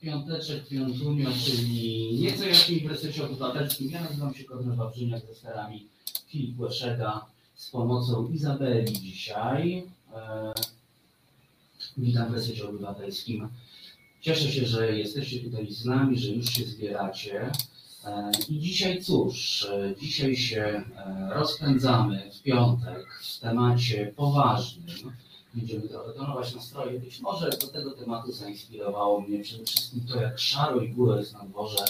piąteczek, piątunio, czyli nieco jak w impresie obywatelskim. Ja nazywam się Kornel Wawrzyniak ze sterami Filip Łeszega z pomocą Izabeli dzisiaj. Witam w resecie obywatelskim. Cieszę się, że jesteście tutaj z nami, że już się zbieracie. I dzisiaj cóż, dzisiaj się rozpędzamy w piątek w temacie poważnym. Będziemy trochę tonować nastroje. Być może do tego tematu zainspirowało mnie przede wszystkim to, jak szaro i góra jest na dworze,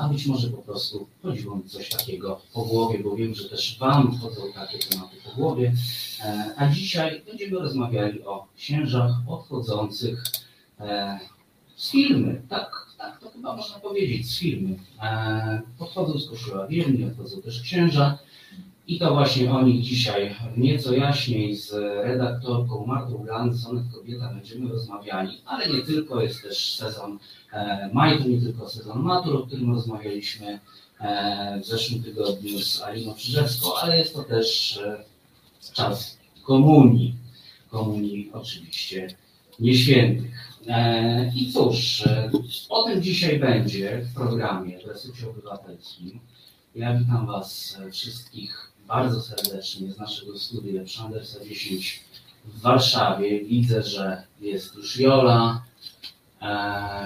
a być może po prostu chodziło mi coś takiego po głowie, bo wiem, że też wam chodzą takie tematy po głowie. A dzisiaj będziemy rozmawiali o księżach odchodzących z firmy. Tak, to chyba można powiedzieć, z firmy. Odchodzą z kościoła wierni, odchodzą też księża. I to właśnie o nich dzisiaj nieco jaśniej z redaktorką Martą Glansonek-Kobieta będziemy rozmawiali, ale nie tylko, jest też sezon maj, to nie tylko sezon matur, o którym rozmawialiśmy w zeszłym tygodniu z Aliną Przyrzewską, ale jest to też czas komunii, oczywiście nieświętych. I cóż, o tym dzisiaj będzie w programie w Resecie Obywatelskim. Ja witam was wszystkich bardzo serdecznie z naszego studia przy Andersa 10 w Warszawie. Widzę, że jest już Jola,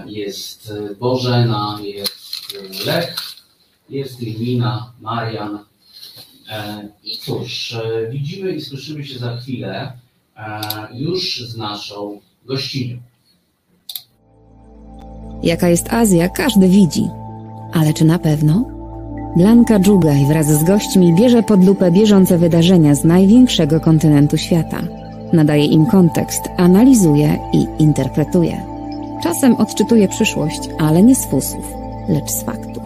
jest Bożena, jest Lech, jest Irmina, Marian. I cóż, widzimy i słyszymy się za chwilę już z naszą gościnią. Jaka jest Azja, każdy widzi, ale czy na pewno? Blanka Dżugaj wraz z gośćmi bierze pod lupę bieżące wydarzenia z największego kontynentu świata. Nadaje im kontekst, analizuje i interpretuje. Czasem odczytuje przyszłość, ale nie z fusów, lecz z faktów.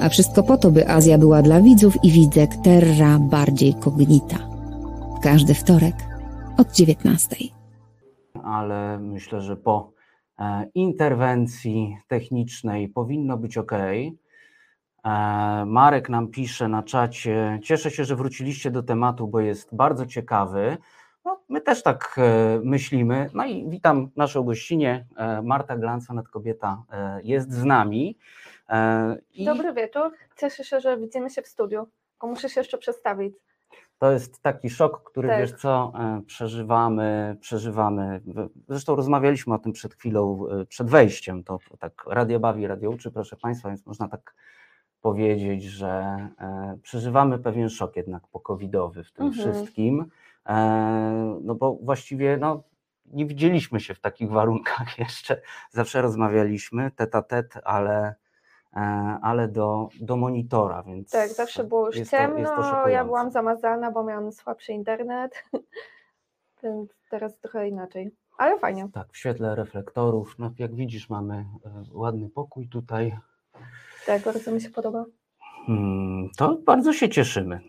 A wszystko po to, by Azja była dla widzów i widzek terra bardziej cognita. Każdy wtorek od 19:00. Ale myślę, że po interwencji technicznej powinno być ok. Marek nam pisze na czacie: cieszę się, że wróciliście do tematu, bo jest bardzo ciekawy. No, my też tak myślimy. No i witam naszą gościnę. Marta Glansa-Kobieta jest z nami. Dobry wieczór. Cieszę się, że widzimy się w studiu. Tylko muszę się jeszcze przedstawić. To jest taki szok, który tak. Wiesz co, przeżywamy. Zresztą rozmawialiśmy o tym przed chwilą, przed wejściem. To tak radio bawi, radio uczy, proszę państwa, więc można tak powiedzieć, że przeżywamy pewien szok jednak po-covidowy w tym wszystkim, no bo właściwie no, nie widzieliśmy się w takich warunkach jeszcze, zawsze rozmawialiśmy tête-à-tête, ale do monitora, więc tak, zawsze było już ciemno, ja byłam zamazana, bo miałam słabszy internet, więc teraz trochę inaczej. Ale fajnie. Tak, w świetle reflektorów, no jak widzisz, mamy ładny pokój tutaj. Tak, bardzo mi się podoba. To bardzo się cieszymy.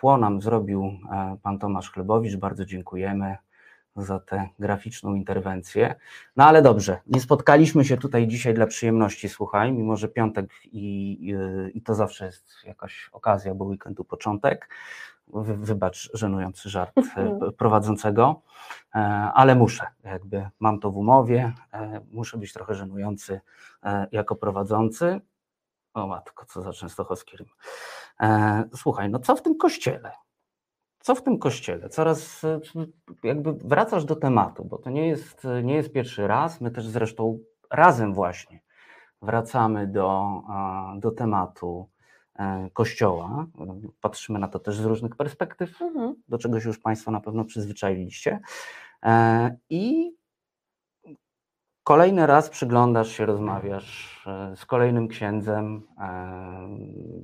Tło nam zrobił pan Tomasz Chlebowicz, bardzo dziękujemy za tę graficzną interwencję. No ale dobrze, nie spotkaliśmy się tutaj dzisiaj dla przyjemności, słuchaj, mimo że piątek i to zawsze jest jakaś okazja, bo weekendu początek. Wybacz żenujący żart prowadzącego, ale muszę, jakby mam to w umowie, muszę być trochę żenujący jako prowadzący. O matko, co za częstochowski rym. Słuchaj, no co w tym kościele? Coraz jakby wracasz do tematu, bo to nie jest pierwszy raz, my też zresztą razem właśnie wracamy do tematu Kościoła, patrzymy na to też z różnych perspektyw, do czego się już państwo na pewno przyzwyczailiście, i kolejny raz przyglądasz się, rozmawiasz z kolejnym księdzem,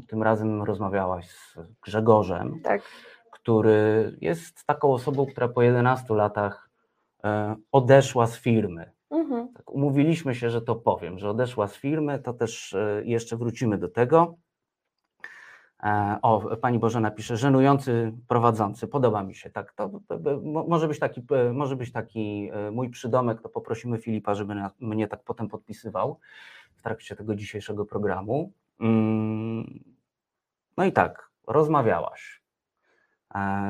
tym razem rozmawiałaś z Grzegorzem, tak, który jest taką osobą, która po 11 latach odeszła z firmy. Tak, umówiliśmy się, że to powiem, że odeszła z firmy, to też jeszcze wrócimy do tego. O, pani Bożena pisze, żenujący prowadzący, podoba mi się, tak, to może być taki mój przydomek, to poprosimy Filipa, żeby mnie tak potem podpisywał w trakcie tego dzisiejszego programu. No i tak, rozmawiałaś,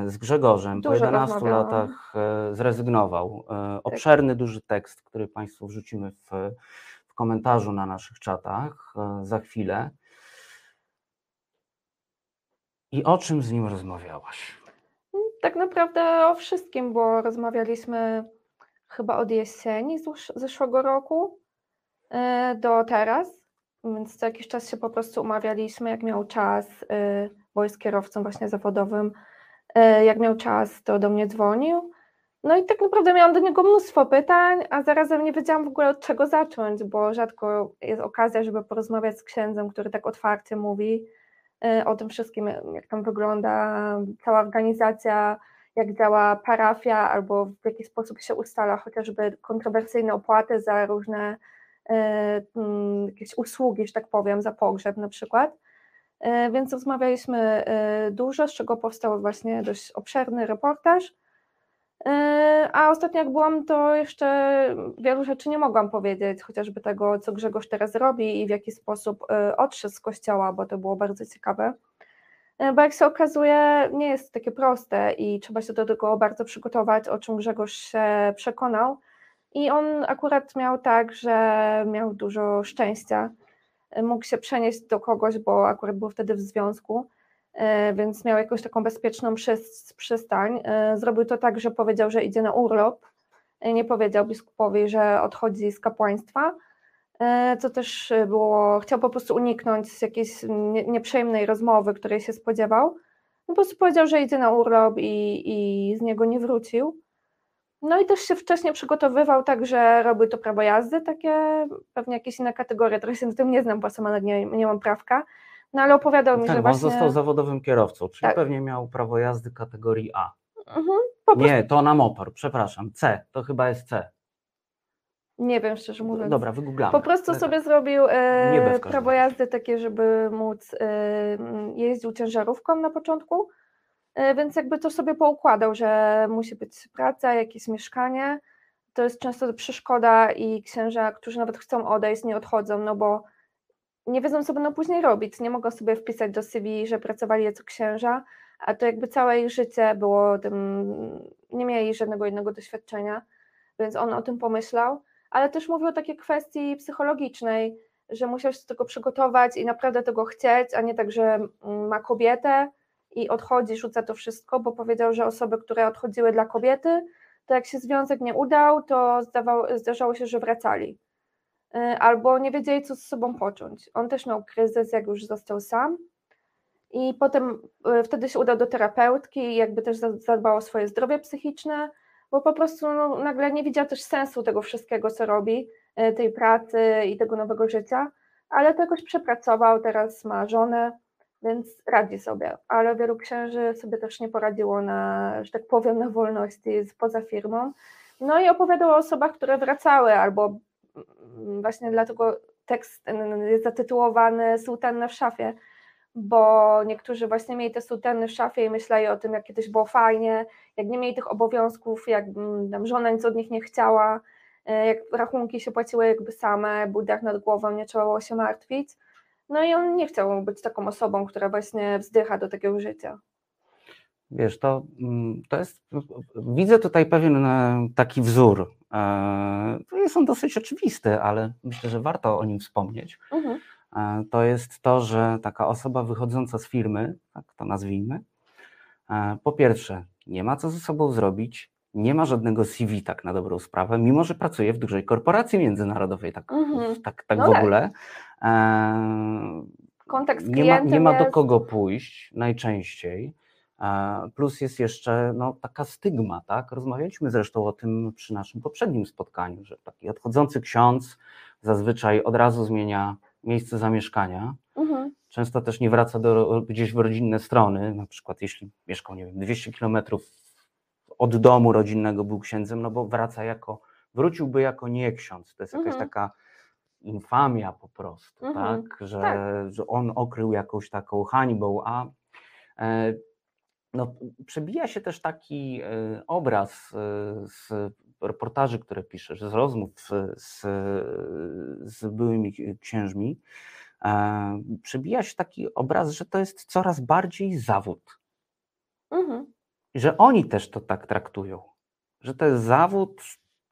z Grzegorzem po 11 latach zrezygnował. Obszerny, duży tekst, który Państwu wrzucimy w komentarzu na naszych czatach za chwilę. I o czym z nim rozmawiałaś? Tak naprawdę o wszystkim, bo rozmawialiśmy chyba od jesieni zeszłego roku do teraz, więc co jakiś czas się po prostu umawialiśmy, jak miał czas, bo jest kierowcą właśnie zawodowym, jak miał czas, to do mnie dzwonił. No i tak naprawdę miałam do niego mnóstwo pytań, a zarazem nie wiedziałam w ogóle od czego zacząć, bo rzadko jest okazja, żeby porozmawiać z księdzem, który tak otwarcie mówi o tym wszystkim, jak tam wygląda cała organizacja, jak działa parafia, albo w jaki sposób się ustala chociażby kontrowersyjne opłaty za różne jakieś usługi, że tak powiem, za pogrzeb na przykład. Więc rozmawialiśmy dużo, z czego powstał właśnie dość obszerny reportaż. A ostatnio jak byłam, to jeszcze wielu rzeczy nie mogłam powiedzieć, chociażby tego, co Grzegorz teraz robi i w jaki sposób odszedł z kościoła, bo to było bardzo ciekawe. Bo jak się okazuje, nie jest to takie proste i trzeba się do tego bardzo przygotować, o czym Grzegorz się przekonał. I on akurat miał tak, że miał dużo szczęścia, mógł się przenieść do kogoś, bo akurat był wtedy w związku, więc miał jakąś taką bezpieczną przystań. Zrobił to tak, że powiedział, że idzie na urlop, nie powiedział biskupowi, że odchodzi z kapłaństwa, co też było, chciał po prostu uniknąć jakiejś nieprzyjemnej rozmowy, której się spodziewał. Po prostu powiedział, że idzie na urlop i z niego nie wrócił. No i też się wcześniej przygotowywał, także robił to prawo jazdy, takie pewnie jakieś inne kategorie, trochę się z tym nie znam, bo sama nie mam prawka, no ale opowiadał mi, że właśnie... on został zawodowym kierowcą, czyli tak, pewnie miał prawo jazdy kategorii A. Nie, to na motor, przepraszam, C, to chyba jest C. Nie wiem, szczerze mówiąc. Dobra, wygooglamy. Po prostu sobie zrobił prawo jazdy takie, żeby móc jeździł ciężarówką na początku. Więc jakby to sobie poukładał, że musi być praca, jakieś mieszkanie. To jest często przeszkoda i księża, którzy nawet chcą odejść, nie odchodzą, no bo nie wiedzą, co będą później robić. Nie mogą sobie wpisać do CV, że pracowali jako księża, a to jakby całe ich życie było tym, nie mieli żadnego innego doświadczenia, więc on o tym pomyślał. Ale też mówił o takiej kwestii psychologicznej, że musiał się do tego przygotować i naprawdę tego chcieć, a nie tak, że ma kobietę i odchodzi, rzuca to wszystko, bo powiedział, że osoby, które odchodziły dla kobiety, to jak się związek nie udał, to zdarzało się, że wracali. Albo nie wiedzieli, co z sobą począć. On też miał kryzys, jak już został sam. I potem wtedy się udał do terapeutki i jakby też zadbał o swoje zdrowie psychiczne, bo po prostu no, nagle nie widział też sensu tego wszystkiego, co robi, tej pracy i tego nowego życia, ale to jakoś przepracował, teraz ma żonę, więc radzi sobie, ale wielu księży sobie też nie poradziło na, że tak powiem, na wolności poza firmą. No i opowiadał o osobach, które wracały, albo właśnie dlatego tekst jest zatytułowany Sutanna w szafie, bo niektórzy właśnie mieli te sutanny w szafie i myśleli o tym, jak kiedyś było fajnie, jak nie mieli tych obowiązków, jak tam żona nic od nich nie chciała, jak rachunki się płaciły jakby same, był dach nad głową, nie trzeba było się martwić. No i on nie chciał być taką osobą, która właśnie wzdycha do takiego życia. Wiesz, to jest, widzę tutaj pewien taki wzór, jest on dosyć oczywisty, ale myślę, że warto o nim wspomnieć. To jest to, że taka osoba wychodząca z firmy, tak to nazwijmy, po pierwsze nie ma co ze sobą zrobić, nie ma żadnego CV tak na dobrą sprawę, mimo że pracuje w dużej korporacji międzynarodowej, tak, w ogóle. Kontakt z klientem nie ma do kogo pójść najczęściej, plus jest jeszcze no, taka stygma, tak? Rozmawialiśmy zresztą o tym przy naszym poprzednim spotkaniu, że taki odchodzący ksiądz zazwyczaj od razu zmienia miejsce zamieszkania, często też nie wraca gdzieś w rodzinne strony, na przykład jeśli mieszkał, nie wiem, 200 kilometrów od domu rodzinnego był księdzem, no bo wróciłby jako nie ksiądz. To jest jakaś taka infamia po prostu, tak? Że on okrył jakąś taką hańbą, a no, przebija się też taki obraz z reportaży, które piszesz, z rozmów z byłymi księżmi, przebija się taki obraz, że to jest coraz bardziej zawód. I że oni też to tak traktują, że to jest zawód,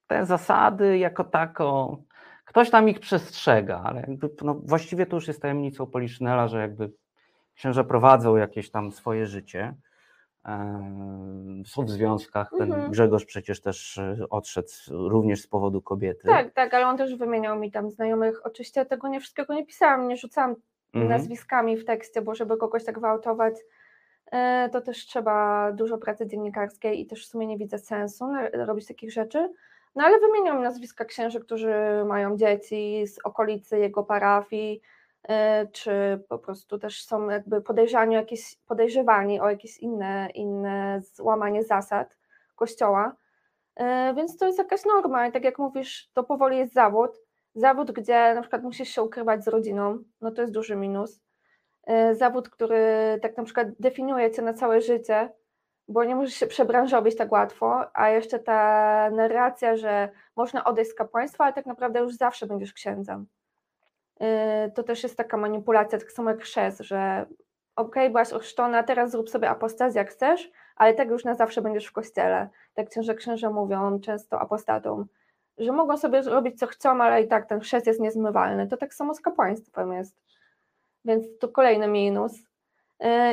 te zasady jako tako, ktoś tam ich przestrzega, ale jakby, no, właściwie to już jest tajemnicą Poliszynela, że jakby księża prowadzą jakieś tam swoje życie, są w związkach, ten Grzegorz przecież też odszedł również z powodu kobiety. Tak, tak, ale on też wymieniał mi tam znajomych, oczywiście tego nie wszystkiego nie pisałam, nie rzucałam nazwiskami w tekście, bo żeby kogoś tak gwałtować, to też trzeba dużo pracy dziennikarskiej i też w sumie nie widzę sensu robić takich rzeczy, no ale wymieniam nazwiska księży, którzy mają dzieci z okolicy jego parafii, czy po prostu też są jakby podejrzewani o jakieś inne złamanie zasad kościoła, więc to jest jakaś norma i tak jak mówisz, to powoli jest zawód, gdzie na przykład musisz się ukrywać z rodziną, no to jest duży minus. Zawód, który tak na przykład definiuje cię na całe życie, bo nie możesz się przebranżować tak łatwo, a jeszcze ta narracja, że można odejść z kapłaństwa, ale tak naprawdę już zawsze będziesz księdzem. To też jest taka manipulacja, tak samo jak chrzest, że okej, byłaś ochrzczona, teraz zrób sobie apostazję jak chcesz, ale tak już na zawsze będziesz w kościele. Tak księża mówią często apostatom, że mogą sobie robić co chcą, ale i tak ten chrzest jest niezmywalny. To tak samo z kapłaństwem jest. Więc to kolejny minus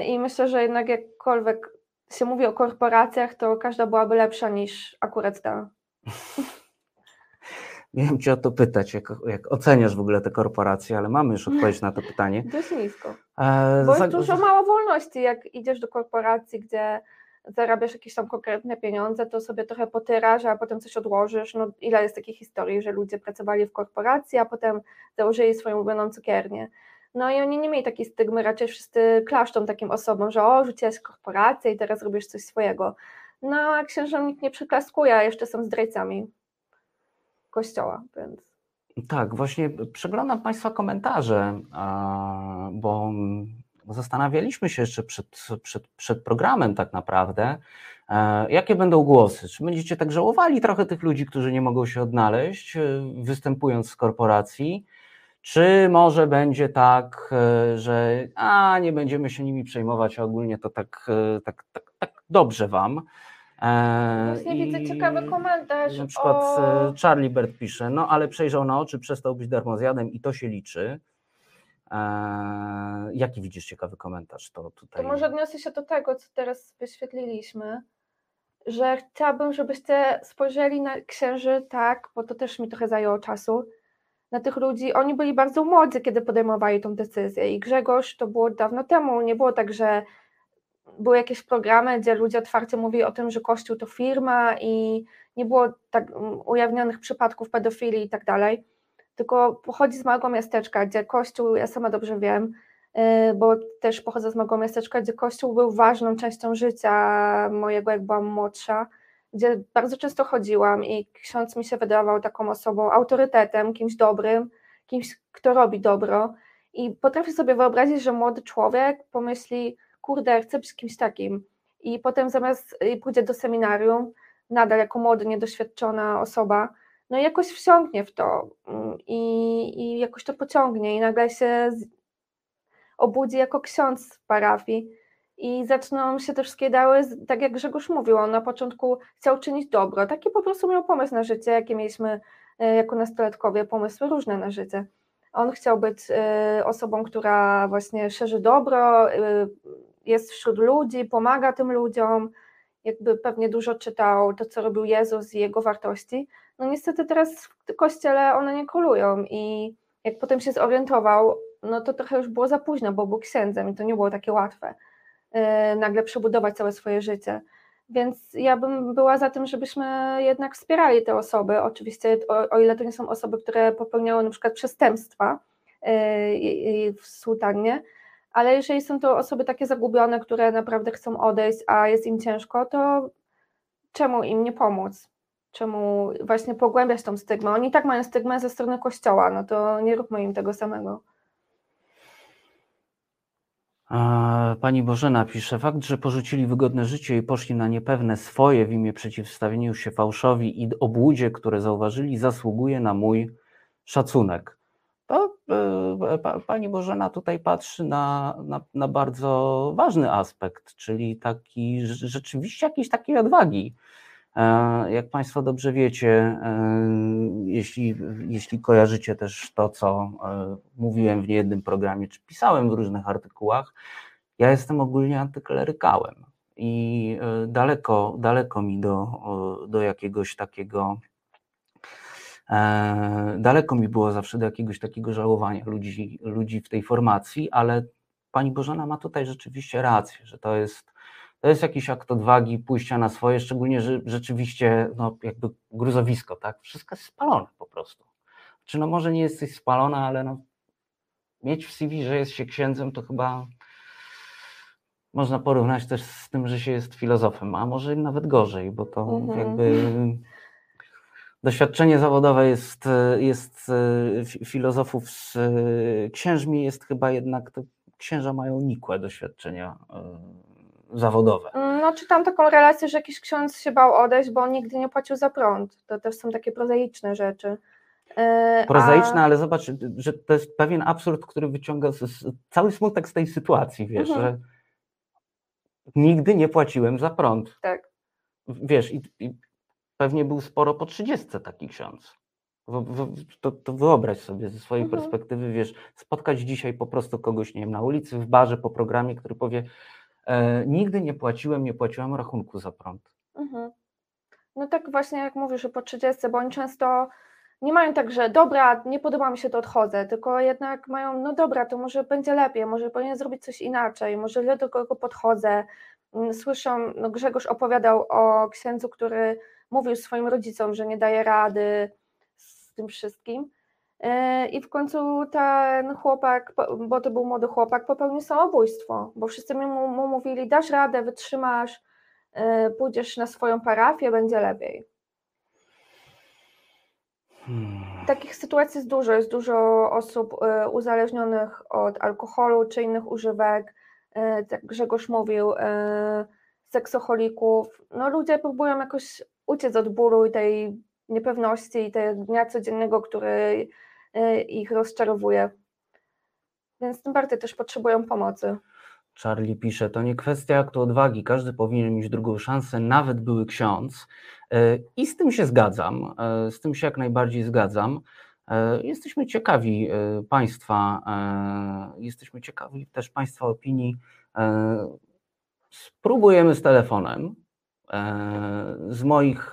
i myślę, że jednak jakkolwiek się mówi o korporacjach, to każda byłaby lepsza niż akurat ta. Miałem cię o to pytać, jak oceniasz w ogóle te korporacje, ale mamy już odpowiedź na to pytanie. Dość nisko, bo jest dużo mało wolności, jak idziesz do korporacji, gdzie zarabiasz jakieś tam konkretne pieniądze, to sobie trochę potyrasz, a potem coś odłożysz, no ile jest takich historii, że ludzie pracowali w korporacji, a potem założyli swoją ulubioną cukiernię. No i oni nie mieli takiej stygmy, raczej wszyscy klaszczą takim osobom, że o, rzuciłaś korporację i teraz robisz coś swojego. No a księżom nikt nie przyklaskuje, a jeszcze są zdrajcami kościoła, więc... Tak, właśnie przeglądam Państwa komentarze, bo zastanawialiśmy się jeszcze przed programem tak naprawdę, jakie będą głosy. Czy będziecie tak żałowali trochę tych ludzi, którzy nie mogą się odnaleźć, występując z korporacji? Czy może będzie tak, że nie będziemy się nimi przejmować, a ogólnie to tak dobrze wam. Właśnie widzę ciekawy komentarz. Na przykład Charlie Bird pisze, no ale przejrzał na oczy, przestał być darmozjadem i to się liczy. Jaki widzisz ciekawy komentarz? To tutaj. To może odniosę się do tego, co teraz wyświetliliśmy, że chciałabym, żebyście spojrzeli na księży, tak, bo to też mi trochę zajęło czasu, na tych ludzi, oni byli bardzo młodzi, kiedy podejmowali tą decyzję i Grzegorz to było dawno temu, nie było tak, że były jakieś programy, gdzie ludzie otwarcie mówili o tym, że Kościół to firma i nie było tak ujawnionych przypadków pedofilii i tak dalej, tylko pochodzi z małego miasteczka, gdzie Kościół, ja sama dobrze wiem, bo też pochodzę z małego miasteczka, gdzie Kościół był ważną częścią życia mojego, jak byłam młodsza, gdzie bardzo często chodziłam i ksiądz mi się wydawał taką osobą, autorytetem, kimś dobrym, kimś, kto robi dobro i potrafię sobie wyobrazić, że młody człowiek pomyśli, kurde, chcę być kimś takim i potem zamiast pójdzie do seminarium, nadal jako młoda, niedoświadczona osoba, no i jakoś wsiąknie w to i jakoś to pociągnie i nagle się obudzi jako ksiądz z parafii. I zaczną się te wszystkie dały, tak jak Grzegorz mówił, on na początku chciał czynić dobro, taki po prostu miał pomysł na życie, jakie mieliśmy jako nastolatkowie, pomysły różne na życie. On chciał być osobą, która właśnie szerzy dobro, jest wśród ludzi, pomaga tym ludziom, jakby pewnie dużo czytał to, co robił Jezus i jego wartości. No niestety teraz w kościele one nie królują i jak potem się zorientował, no to trochę już było za późno, bo był księdzem i to nie było takie łatwe. Nagle przebudować całe swoje życie. Więc ja bym była za tym, żebyśmy jednak wspierali te osoby, oczywiście o ile to nie są osoby, które popełniały na przykład przestępstwa w sutannie, ale jeżeli są to osoby takie zagubione, które naprawdę chcą odejść, a jest im ciężko, to czemu im nie pomóc? Czemu właśnie pogłębiać tą stygmę? Oni i tak mają stygmę ze strony Kościoła, no to nie róbmy im tego samego. Pani Bożena pisze, fakt, że porzucili wygodne życie i poszli na niepewne swoje w imię przeciwstawieniu się fałszowi i obłudzie, które zauważyli, zasługuje na mój szacunek. To pani Bożena tutaj patrzy na bardzo ważny aspekt, czyli taki rzeczywiście jakiejś takiej odwagi. Jak Państwo dobrze wiecie, jeśli kojarzycie też to, co mówiłem w niejednym programie, czy pisałem w różnych artykułach, ja jestem ogólnie antyklerykałem i daleko mi do jakiegoś takiego, daleko mi było zawsze do jakiegoś takiego żałowania ludzi w tej formacji, ale pani Bożena ma tutaj rzeczywiście rację, że to jest jakiś akt odwagi, pójścia na swoje, szczególnie, że rzeczywiście no, jakby gruzowisko, tak? Wszystko jest spalone po prostu. Czy no może nie jesteś spalona, ale no, mieć w CV, że jest się księdzem, to chyba można porównać też z tym, że się jest filozofem, a może nawet gorzej, bo to jakby doświadczenie zawodowe jest filozofów z księżmi, jest chyba jednak, to księża mają nikłe doświadczenia zawodowe. No, czytam taką relację, że jakiś ksiądz się bał odejść, bo on nigdy nie płacił za prąd. To też są takie prozaiczne rzeczy. Prozaiczne, ale zobacz, że to jest pewien absurd, który wyciąga cały smutek z tej sytuacji, wiesz, że nigdy nie płaciłem za prąd. Tak. Wiesz, i pewnie był sporo po 30 taki ksiądz. To wyobraź sobie ze swojej perspektywy, wiesz, spotkać dzisiaj po prostu kogoś, nie wiem, na ulicy, w barze, po programie, który powie: nigdy nie płaciłam rachunku za prąd. No tak właśnie jak mówisz, że po 30, bo oni często nie mają tak, że dobra, nie podoba mi się, to odchodzę, tylko jednak mają, no dobra, to może będzie lepiej, może powinien zrobić coś inaczej, może źle do kogo podchodzę. Słyszą, no Grzegorz opowiadał o księdzu, który mówił swoim rodzicom, że nie daje rady z tym wszystkim. I w końcu ten chłopak, bo to był młody chłopak, popełnił samobójstwo, bo wszyscy mu mówili: dasz radę, wytrzymasz, pójdziesz na swoją parafię, będzie lepiej. Takich sytuacji jest dużo osób uzależnionych od alkoholu czy innych używek, tak Grzegorz mówił, seksoholików. No ludzie próbują jakoś uciec od bólu i tej niepewności i tego dnia codziennego, który ich rozczarowuje. Więc tym bardziej też potrzebują pomocy. Charlie pisze: to nie kwestia aktu odwagi, każdy powinien mieć drugą szansę, nawet były ksiądz. I z tym się zgadzam, z tym się jak najbardziej zgadzam. Jesteśmy ciekawi Państwa, jesteśmy ciekawi też Państwa opinii. Spróbujemy z telefonem. Z moich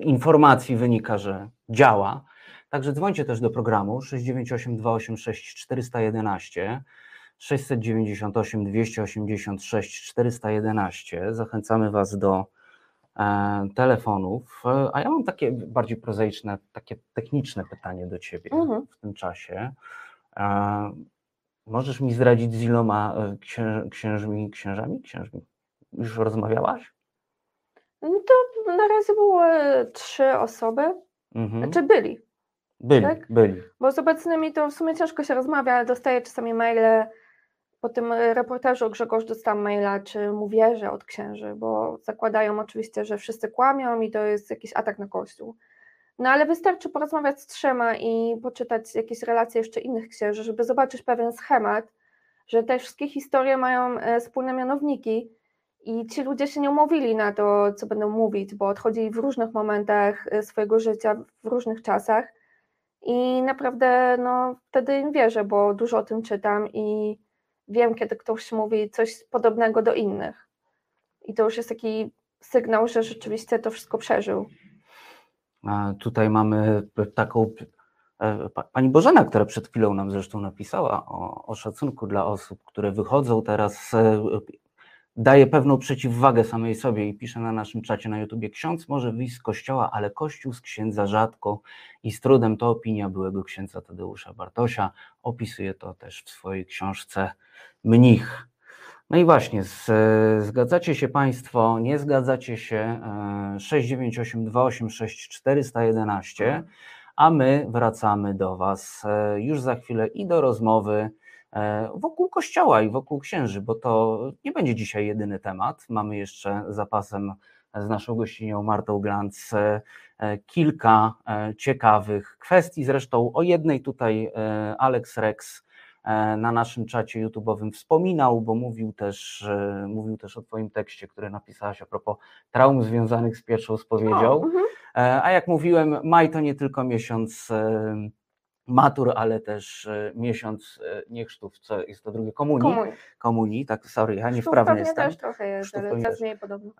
informacji wynika, że działa. Także dzwońcie też do programu 698 286 411, 698 286 411. Zachęcamy Was do telefonów. A ja mam takie bardziej prozaiczne, takie techniczne pytanie do Ciebie w tym czasie. Możesz mi zdradzić, z iloma księżami? Już rozmawiałaś? No to na razie były 3 osoby, znaczy byli, tak? Byli. Bo z obecnymi to w sumie ciężko się rozmawia, ale dostaję czasami maile, po tym reportażu o Grzegorzu dostałam maila, czy mu wierzę, od księży, bo zakładają oczywiście, że wszyscy kłamią i to jest jakiś atak na Kościół. No ale wystarczy porozmawiać z 3 i poczytać jakieś relacje jeszcze innych księży, żeby zobaczyć pewien schemat, że te wszystkie historie mają wspólne mianowniki. I ci ludzie się nie umówili na to, co będą mówić, bo odchodzili w różnych momentach swojego życia, w różnych czasach i naprawdę no, wtedy im wierzę, bo dużo o tym czytam i wiem, kiedy ktoś mówi coś podobnego do innych. I to już jest taki sygnał, że rzeczywiście to wszystko przeżył. A tutaj mamy taką... Pani Bożena, która przed chwilą nam zresztą napisała o szacunku dla osób, które wychodzą teraz... Daje pewną przeciwwagę samej sobie i pisze na naszym czacie na YouTubie: ksiądz może wyjść z kościoła, ale kościół z księdza rzadko i z trudem. To opinia byłego księdza Tadeusza Bartosia. Opisuje to też w swojej książce Mnich. No i właśnie, zgadzacie się Państwo, nie zgadzacie się? 698 286 411, a my wracamy do Was już za chwilę i do rozmowy wokół Kościoła i wokół księży, bo to nie będzie dzisiaj jedyny temat. Mamy jeszcze za pasem z naszą gościnią Martą Glans kilka ciekawych kwestii. Zresztą o jednej tutaj Alex Rex na naszym czacie YouTube'owym wspominał, bo mówił też o twoim tekście, który napisałaś a propos traum związanych z pierwszą spowiedzią. A jak mówiłem, maj to nie tylko miesiąc matur, ale też miesiąc niechrztów, co jest to drugie, komunii, tak, sorry, ja niewprawny jestem. Też trochę jest, ale też mniej podobno.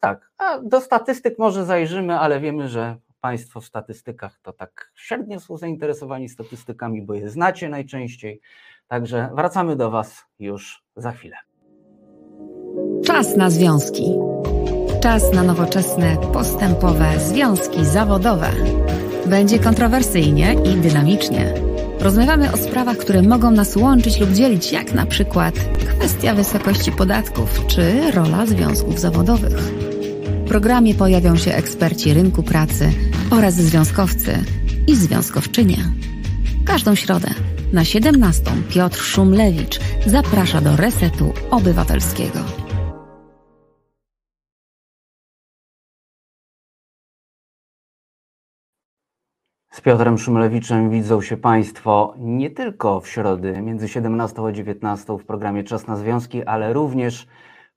Tak, a do statystyk może zajrzymy, ale wiemy, że Państwo w statystykach to tak średnio są zainteresowani statystykami, bo je znacie najczęściej. Także wracamy do Was już za chwilę. Czas na związki. Czas na nowoczesne, postępowe związki zawodowe. Będzie kontrowersyjnie i dynamicznie. Rozmawiamy o sprawach, które mogą nas łączyć lub dzielić, jak na przykład kwestia wysokości podatków czy rola związków zawodowych. W programie pojawią się eksperci rynku pracy oraz związkowcy i związkowczynie. Każdą środę na 17 Piotr Szumlewicz zaprasza do Resetu Obywatelskiego. Z Piotrem Szumlewiczem widzą się Państwo nie tylko w środę między 17 a 19 w programie Czas na Związki, ale również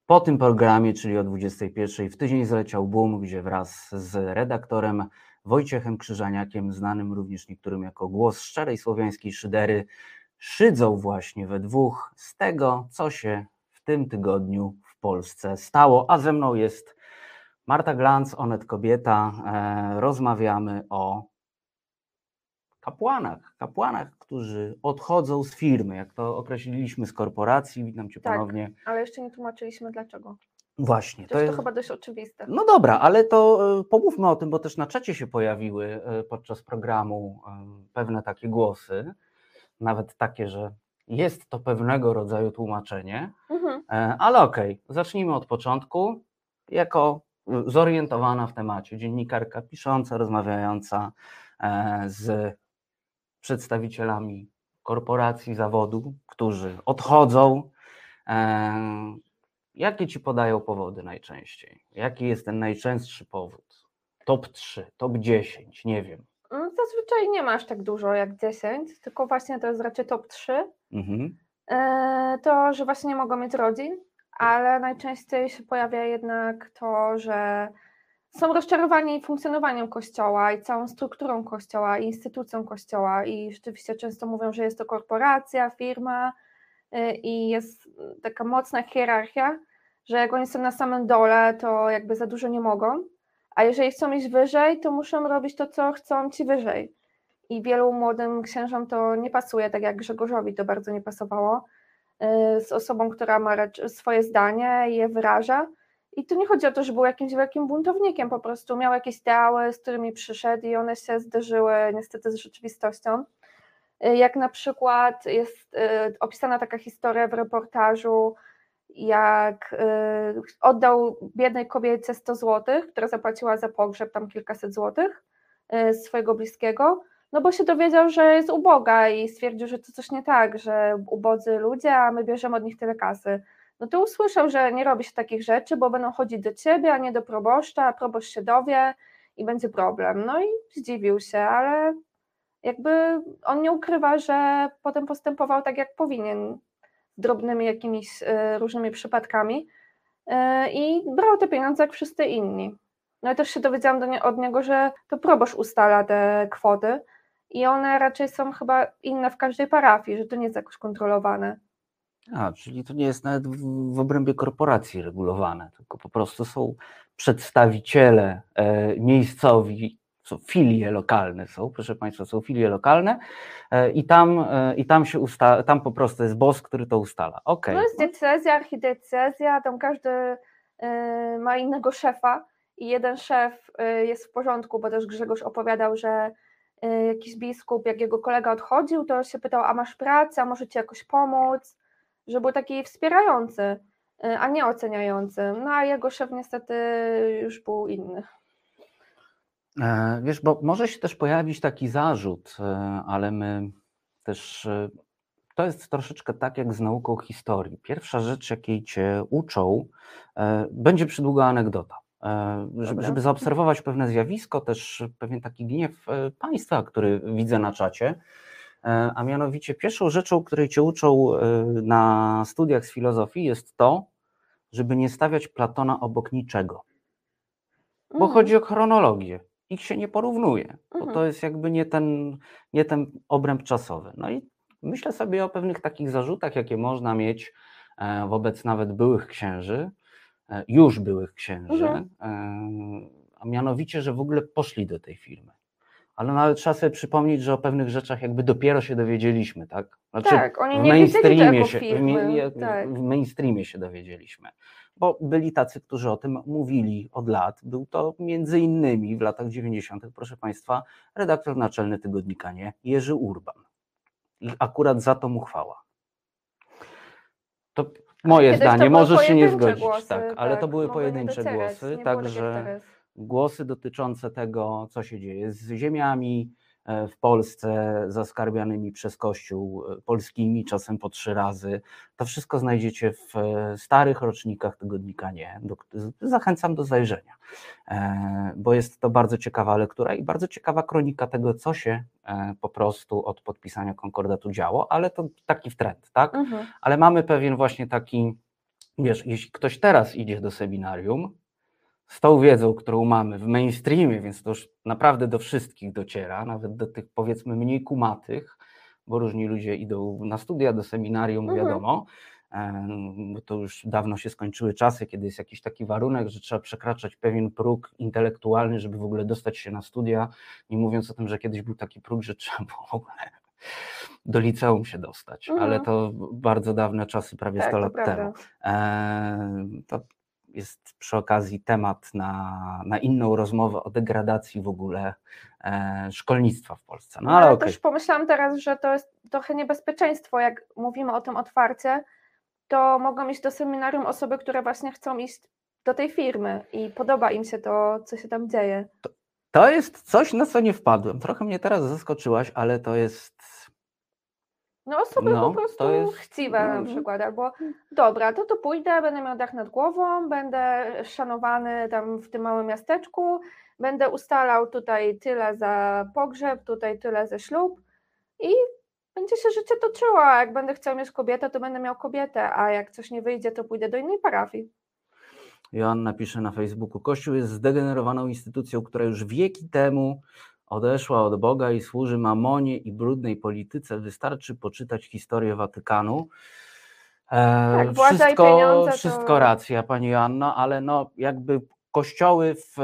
po tym programie, czyli o 21 w Tydzień zleciał boom, gdzie wraz z redaktorem Wojciechem Krzyżaniakiem, znanym również niektórym jako głos szczerej słowiańskiej szydery, szydzą właśnie we dwóch z tego, co się w tym tygodniu w Polsce stało, a ze mną jest Marta Glans, Kobieta. Rozmawiamy o kapłanach, którzy odchodzą z firmy, jak to określiliśmy, z korporacji. Witam Cię ponownie. Tak, ale jeszcze nie tłumaczyliśmy dlaczego. Właśnie. Przecież to jest chyba dość oczywiste. No dobra, ale to pomówmy o tym, bo też na czacie się pojawiły podczas programu pewne takie głosy, nawet takie, że jest to pewnego rodzaju tłumaczenie, ale okej, zacznijmy od początku. Jako zorientowana w temacie dziennikarka pisząca, rozmawiająca z przedstawicielami korporacji, zawodu, którzy odchodzą. Jakie Ci podają powody najczęściej? Jaki jest ten najczęstszy powód? Top 3, top 10, nie wiem. Zazwyczaj nie ma aż tak dużo jak 10, tylko właśnie to jest raczej top 3. To, że właśnie nie mogą mieć rodzin, ale najczęściej się pojawia jednak to, że są rozczarowani funkcjonowaniem Kościoła i całą strukturą Kościoła i instytucją Kościoła i rzeczywiście często mówią, że jest to korporacja, firma i jest taka mocna hierarchia, że jak oni są na samym dole, to jakby za dużo nie mogą, a jeżeli chcą iść wyżej, to muszą robić to, co chcą ci wyżej i wielu młodym księżom to nie pasuje, tak jak Grzegorzowi to bardzo nie pasowało, z osobą, która ma swoje zdanie i je wyraża. I to nie chodzi o to, że był jakimś wielkim buntownikiem, po prostu miał jakieś ideały, z którymi przyszedł i one się zderzyły niestety z rzeczywistością. Jak na przykład jest opisana taka historia w reportażu, jak oddał biednej kobiecie 100 zł, która zapłaciła za pogrzeb tam kilkaset złotych swojego bliskiego, no bo się dowiedział, że jest uboga i stwierdził, że to coś nie tak, że ubodzy ludzie, a my bierzemy od nich tyle kasy. No to usłyszał, że nie robi się takich rzeczy, bo będą chodzić do ciebie, a nie do proboszcza, a proboszcz się dowie i będzie problem. No i zdziwił się, ale jakby on nie ukrywa, że potem postępował tak jak powinien, drobnymi jakimiś różnymi przypadkami i brał te pieniądze jak wszyscy inni. No i też się dowiedziałam od niego, że to proboszcz ustala te kwoty i one raczej są chyba inne w każdej parafii, że to nie jest jakoś kontrolowane. Czyli to nie jest nawet w obrębie korporacji regulowane, tylko po prostu są przedstawiciele miejscowi, filie lokalne są, proszę Państwa, są filie lokalne i tam po prostu jest boss, który to ustala. Okay. No jest diecezja, archidiecezja, tam każdy ma innego szefa i jeden szef jest w porządku, bo też Grzegorz opowiadał, że jakiś biskup, jak jego kolega odchodził, to się pytał, a masz pracę, a może ci jakoś pomóc? Że był taki wspierający, a nie oceniający. No a jego szef niestety już był inny. Wiesz, bo może się też pojawić taki zarzut, ale my też... To jest troszeczkę tak jak z nauką historii. Pierwsza rzecz, jakiej cię uczą, będzie przydługa anegdota. żeby zaobserwować pewne zjawisko, też pewien taki gniew państwa, który widzę na czacie, a mianowicie pierwszą rzeczą, której cię uczą na studiach z filozofii, jest to, żeby nie stawiać Platona obok niczego, bo chodzi o chronologię. Ich się nie porównuje, bo to jest jakby nie ten obręb czasowy. No i myślę sobie o pewnych takich zarzutach, jakie można mieć wobec nawet byłych księży, już byłych księży, a mianowicie, że w ogóle poszli do tej firmy. Ale nawet trzeba sobie przypomnieć, że o pewnych rzeczach jakby dopiero się dowiedzieliśmy, tak? Znaczy, tak, oni nie wiedzieli tego firmy. W mainstreamie się dowiedzieliśmy, bo byli tacy, którzy o tym mówili od lat. Był to między innymi w latach 90., proszę Państwa, redaktor naczelny tygodnika Nie, Jerzy Urban. I akurat za to mu chwała. To moje zdanie, może się nie zgodzić, głosy, tak, ale to były pojedyncze głosy, także głosy dotyczące tego, co się dzieje z ziemiami w Polsce, zaskarbianymi przez Kościół polskimi, czasem po 3 razy. To wszystko znajdziecie w starych rocznikach tygodnika Nie. Zachęcam do zajrzenia, bo jest to bardzo ciekawa lektura i bardzo ciekawa kronika tego, co się po prostu od podpisania konkordatu działo, ale to taki trend, tak? Ale mamy pewien właśnie taki, wiesz, jeśli ktoś teraz idzie do seminarium, z tą wiedzą, którą mamy w mainstreamie, więc to już naprawdę do wszystkich dociera, nawet do tych, powiedzmy, mniej kumatych, bo różni ludzie idą na studia, do seminarium, wiadomo, bo to już dawno się skończyły czasy, kiedy jest jakiś taki warunek, że trzeba przekraczać pewien próg intelektualny, żeby w ogóle dostać się na studia, nie mówiąc o tym, że kiedyś był taki próg, że trzeba było w ogóle do liceum się dostać, ale to bardzo dawne czasy, prawie tak, 100 lat temu. To jest przy okazji temat na inną rozmowę o degradacji w ogóle szkolnictwa w Polsce. No, ale też pomyślałam teraz, że to jest trochę niebezpieczeństwo, jak mówimy o tym otwarcie, to mogą iść do seminarium osoby, które właśnie chcą iść do tej firmy i podoba im się to, co się tam dzieje. To jest coś, na co nie wpadłem. Trochę mnie teraz zaskoczyłaś, ale to jest... No osoby po prostu jest... chciwe na przykład, albo dobra, to pójdę, będę miał dach nad głową, będę szanowany tam w tym małym miasteczku, będę ustalał tutaj tyle za pogrzeb, tutaj tyle za ślub i będzie się życie toczyło, a jak będę chciał mieć kobietę, to będę miał kobietę, a jak coś nie wyjdzie, to pójdę do innej parafii. Joanna pisze na Facebooku: Kościół jest zdegenerowaną instytucją, która już wieki temu odeszła od Boga i służy mamonie i brudnej polityce. Wystarczy poczytać historię Watykanu. Tak, wszystko racja, Pani Joanno, ale no jakby kościoły w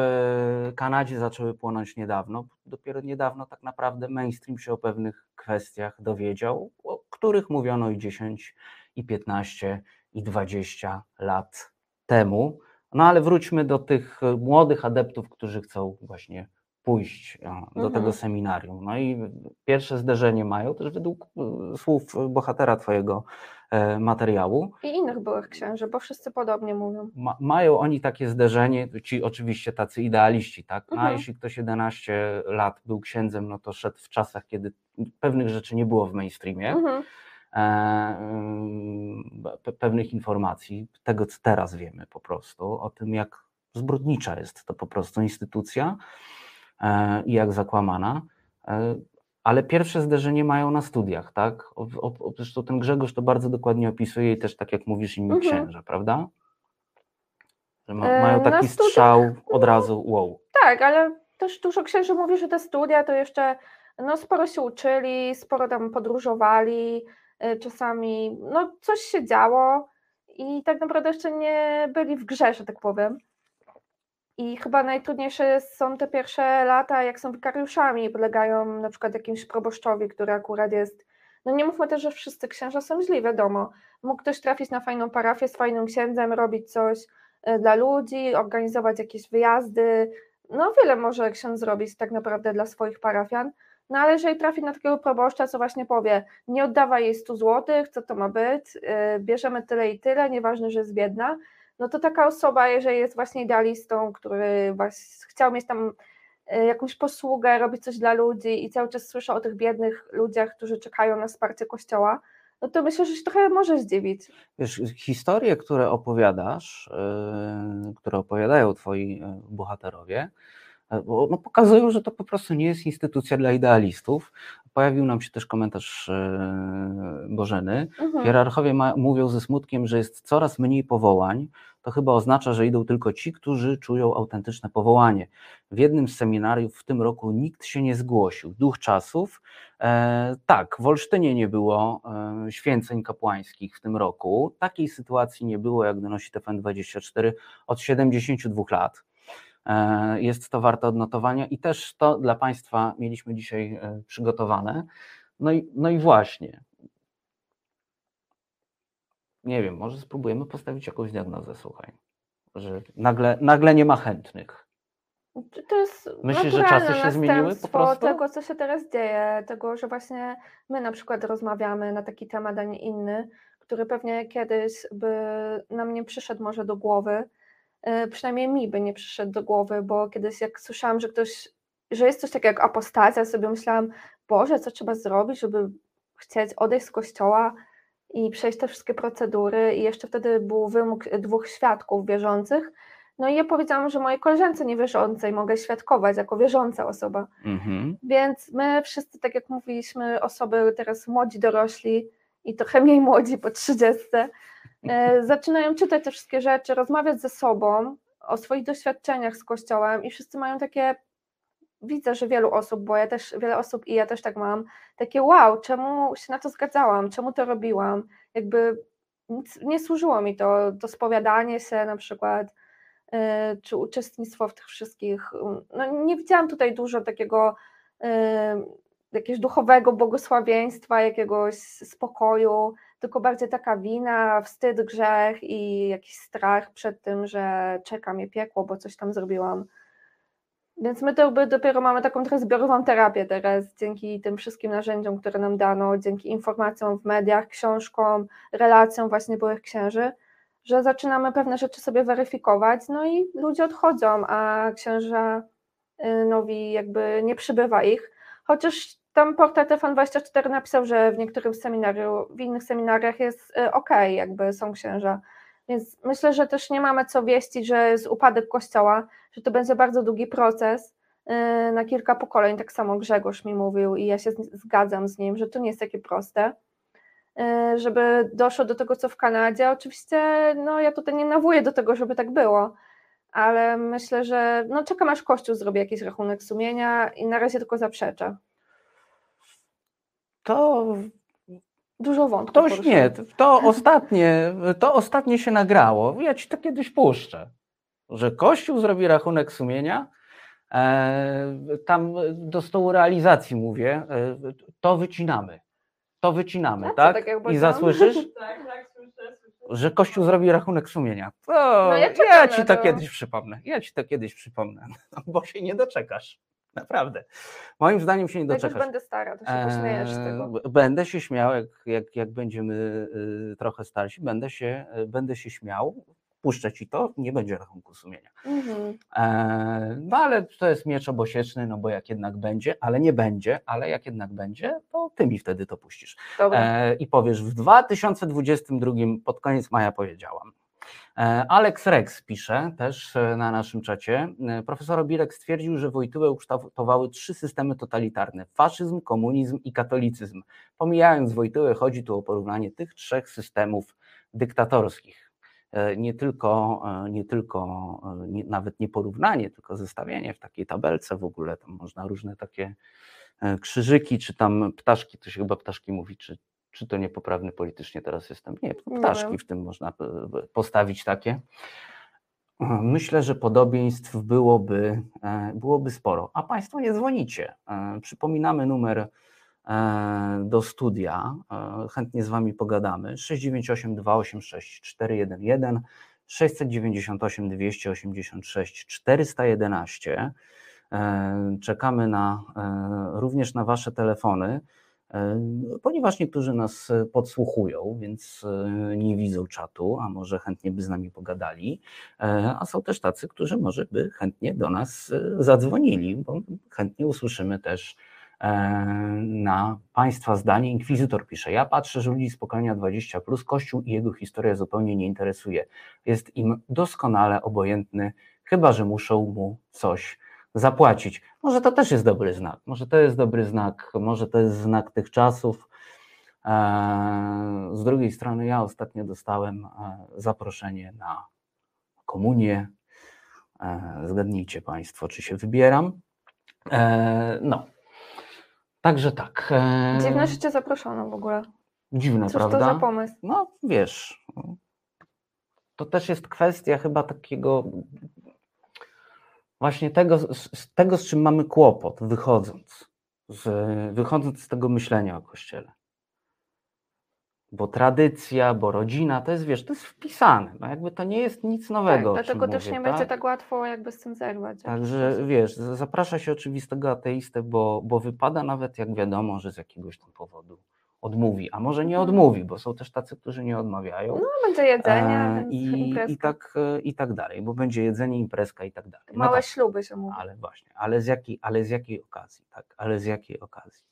Kanadzie zaczęły płonąć niedawno. Dopiero niedawno tak naprawdę mainstream się o pewnych kwestiach dowiedział, o których mówiono i 10, i 15, i 20 lat temu. No ale wróćmy do tych młodych adeptów, którzy chcą właśnie pójść do tego seminarium. No i pierwsze zderzenie mają też według słów bohatera twojego materiału. I innych byłych księży, bo wszyscy podobnie mówią. Mają oni takie zderzenie, ci oczywiście tacy idealiści, tak? A jeśli ktoś 11 lat był księdzem, no to szedł w czasach, kiedy pewnych rzeczy nie było w mainstreamie, pewnych informacji, tego co teraz wiemy po prostu, o tym jak zbrodnicza jest to po prostu instytucja, i jak zakłamana, ale pierwsze zderzenie mają na studiach, tak? Zresztą ten Grzegorz to bardzo dokładnie opisuje i też tak jak mówisz inni księża, prawda? Że mają taki strzał od razu, wow. Tak, ale też dużo księży mówi, że te studia to jeszcze sporo się uczyli, sporo tam podróżowali, czasami coś się działo i tak naprawdę jeszcze nie byli w grze, że tak powiem. I chyba najtrudniejsze są te pierwsze lata, jak są wikariuszami, podlegają na przykład jakimś proboszczowi, który akurat jest... nie mówmy też, że wszyscy księża są źli, wiadomo. Mógł ktoś trafić na fajną parafię z fajnym księdzem, robić coś dla ludzi, organizować jakieś wyjazdy. Wiele może ksiądz zrobić tak naprawdę dla swoich parafian, ale jeżeli trafi na takiego proboszcza, co właśnie powie, nie oddawaj jej 100 zł, co to ma być, bierzemy tyle i tyle, nieważne, że jest biedna, to taka osoba, jeżeli jest właśnie idealistą, który właśnie chciał mieć tam jakąś posługę, robić coś dla ludzi i cały czas słyszę o tych biednych ludziach, którzy czekają na wsparcie Kościoła, no to myślę, że się trochę może zdziwić. Wiesz, historie, które opowiadasz, które opowiadają twoi bohaterowie, no pokazują, że to po prostu nie jest instytucja dla idealistów. Pojawił nam się też komentarz Bożeny. Hierarchowie mówią ze smutkiem, że jest coraz mniej powołań. To chyba oznacza, że idą tylko ci, którzy czują autentyczne powołanie. W jednym z seminariów w tym roku nikt się nie zgłosił. Duch czasów. Tak, w Olsztynie nie było święceń kapłańskich w tym roku. Takiej sytuacji nie było, jak donosi TFN24, od 72 lat. Jest to warte odnotowania i też to dla Państwa mieliśmy dzisiaj przygotowane. No i właśnie. Nie wiem, może spróbujemy postawić jakąś diagnozę, słuchaj, że nagle nie ma chętnych. To jest myślisz, że czasy się zmieniły po prostu? Tego, co się teraz dzieje, tego, że właśnie my na przykład rozmawiamy na taki temat, a nie inny, który pewnie kiedyś by nam nie przyszedł może do głowy, przynajmniej mi by nie przyszedł do głowy, bo kiedyś jak słyszałam, że że jest coś takiego jak apostazja, sobie myślałam, Boże, co trzeba zrobić, żeby chcieć odejść z kościoła i przejść te wszystkie procedury, i jeszcze wtedy był wymóg 2 świadków wierzących, no i ja powiedziałam, że mojej koleżance niewierzącej mogę świadkować jako wierząca osoba, więc my wszyscy, tak jak mówiliśmy, osoby teraz młodzi, dorośli i trochę mniej młodzi po 30, zaczynają czytać te wszystkie rzeczy, rozmawiać ze sobą o swoich doświadczeniach z Kościołem i wszyscy mają takie, widzę, że wielu osób, bo ja też, wiele osób i ja też tak mam, takie wow, czemu się na to zgadzałam, czemu to robiłam, jakby nic nie służyło mi to spowiadanie się na przykład, czy uczestnictwo w tych wszystkich, no nie widziałam tutaj dużo takiego jakiegoś duchowego błogosławieństwa, jakiegoś spokoju, tylko bardziej taka wina, wstyd, grzech i jakiś strach przed tym, że czeka mnie piekło, bo coś tam zrobiłam. Więc my dopiero mamy taką trochę zbiorową terapię teraz, dzięki tym wszystkim narzędziom, które nam dano, dzięki informacjom w mediach, książkom, relacjom właśnie byłych księży, że zaczynamy pewne rzeczy sobie weryfikować, no i ludzie odchodzą, a księża nowi jakby nie przybywa ich, chociaż tam portal TFN24 napisał, że w niektórych seminariach, w innych seminariach jest okej, jakby są księża. Więc myślę, że też nie mamy co wieścić, że jest upadek Kościoła, że to będzie bardzo długi proces na kilka pokoleń. Tak samo Grzegorz mi mówił i ja się zgadzam z nim, że to nie jest takie proste, żeby doszło do tego, co w Kanadzie. Oczywiście no, ja tutaj nie nawołuję do tego, żeby tak było, ale myślę, że no, czekam, aż Kościół zrobi jakiś rachunek sumienia i na razie tylko zaprzeczę. To dużo wątków. To ostatnie się nagrało. Ja ci to kiedyś puszczę, że Kościół zrobi rachunek sumienia. Tam do stołu realizacji mówię, to wycinamy, tak? I zasłyszysz? Tak, słyszę. Że Kościół zrobi rachunek sumienia. Ja ci to kiedyś przypomnę, bo się nie doczekasz. Naprawdę. Moim zdaniem się nie doczekasz. Jak będę stara, to się pośmiejesz z tego. Będę się śmiał, jak będziemy trochę starsi, będę się śmiał, puszczę ci to, nie będzie rachunku sumienia. No ale to jest miecz obosieczny, no bo jak jednak będzie, ale nie będzie, ale jak jednak będzie, to ty mi wtedy to puścisz. I powiesz, w 2022 pod koniec maja powiedziałam. Alex Rex pisze też na naszym czacie. Profesor Obirek stwierdził, że Wojtyłę ukształtowały 3 systemy totalitarne: faszyzm, komunizm i katolicyzm. Pomijając Wojtyłę, chodzi tu o porównanie tych 3 systemów dyktatorskich. Nawet nie porównanie, tylko zestawienie w takiej tabelce w ogóle. Tam można różne takie krzyżyki, czy tam ptaszki, to się chyba ptaszki mówi, czy to niepoprawny politycznie teraz jestem? Nie, ptaszki w tym można postawić takie. Myślę, że podobieństw byłoby sporo. A Państwo nie dzwonicie. Przypominamy numer do studia. Chętnie z Wami pogadamy. 698 286 411 698 286 411. Czekamy również na Wasze telefony, ponieważ niektórzy nas podsłuchują, więc nie widzą czatu, a może chętnie by z nami pogadali, a są też tacy, którzy może by chętnie do nas zadzwonili, bo chętnie usłyszymy też na Państwa zdanie. Inkwizytor pisze, ja patrzę, że ludzi z pokolenia 20+, Kościół i jego historia zupełnie nie interesuje. Jest im doskonale obojętny, chyba że muszą mu coś zapłacić. Może to też jest dobry znak, może to jest znak tych czasów. Z drugiej strony ja ostatnio dostałem zaproszenie na komunię. Zgadnijcie Państwo, czy się wybieram. No, także tak. Dziwne, że Cię zaproszono w ogóle. Dziwne, cóż, prawda? To za pomysł? No, wiesz, to też jest kwestia chyba takiego właśnie tego, z czym mamy kłopot, wychodząc z tego myślenia o Kościele. Bo tradycja, bo rodzina, to jest, wiesz, to jest wpisane, no jakby to nie jest nic nowego. Tak, dlatego też nie będzie tak łatwo jakby z tym zerwać. Także wiesz, zaprasza się oczywistego ateistę, bo wypada nawet, jak wiadomo, że z jakiegoś tam powodu odmówi, a może nie odmówi, bo są też tacy, którzy nie odmawiają. No będzie jedzenie, i tak dalej, bo będzie jedzenie, imprezka i tak dalej. No małe tak, śluby się mówią. Ale właśnie, ale z jakiej okazji, tak, ale z jakiej okazji.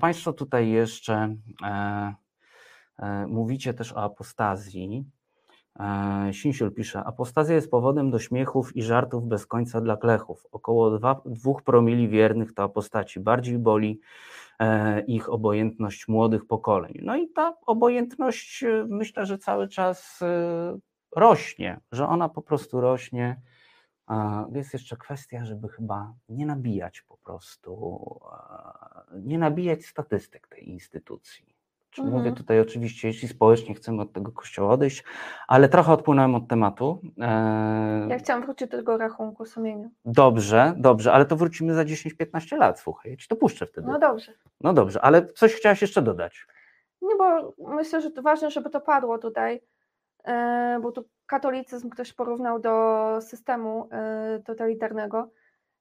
Państwo tutaj jeszcze... mówicie też o apostazji. Sinsiul pisze, apostazja jest powodem do śmiechów i żartów bez końca dla klechów. Około 2 promili wiernych to apostaci. Bardziej boli ich obojętność młodych pokoleń. No i ta obojętność, myślę, że cały czas rośnie, że ona po prostu rośnie. Jest jeszcze kwestia, żeby chyba nie nabijać statystyk tej instytucji. Mówię tutaj oczywiście, jeśli społecznie chcemy od tego Kościoła odejść, ale trochę odpłynąłem od tematu. Ja chciałam wrócić do tego rachunku sumienia. Dobrze, ale to wrócimy za 10-15 lat, słuchaj, ja Ci to puszczę wtedy. No dobrze, ale coś chciałaś jeszcze dodać? Nie, bo myślę, że to ważne, żeby to padło tutaj, bo tu katolicyzm ktoś porównał do systemu totalitarnego.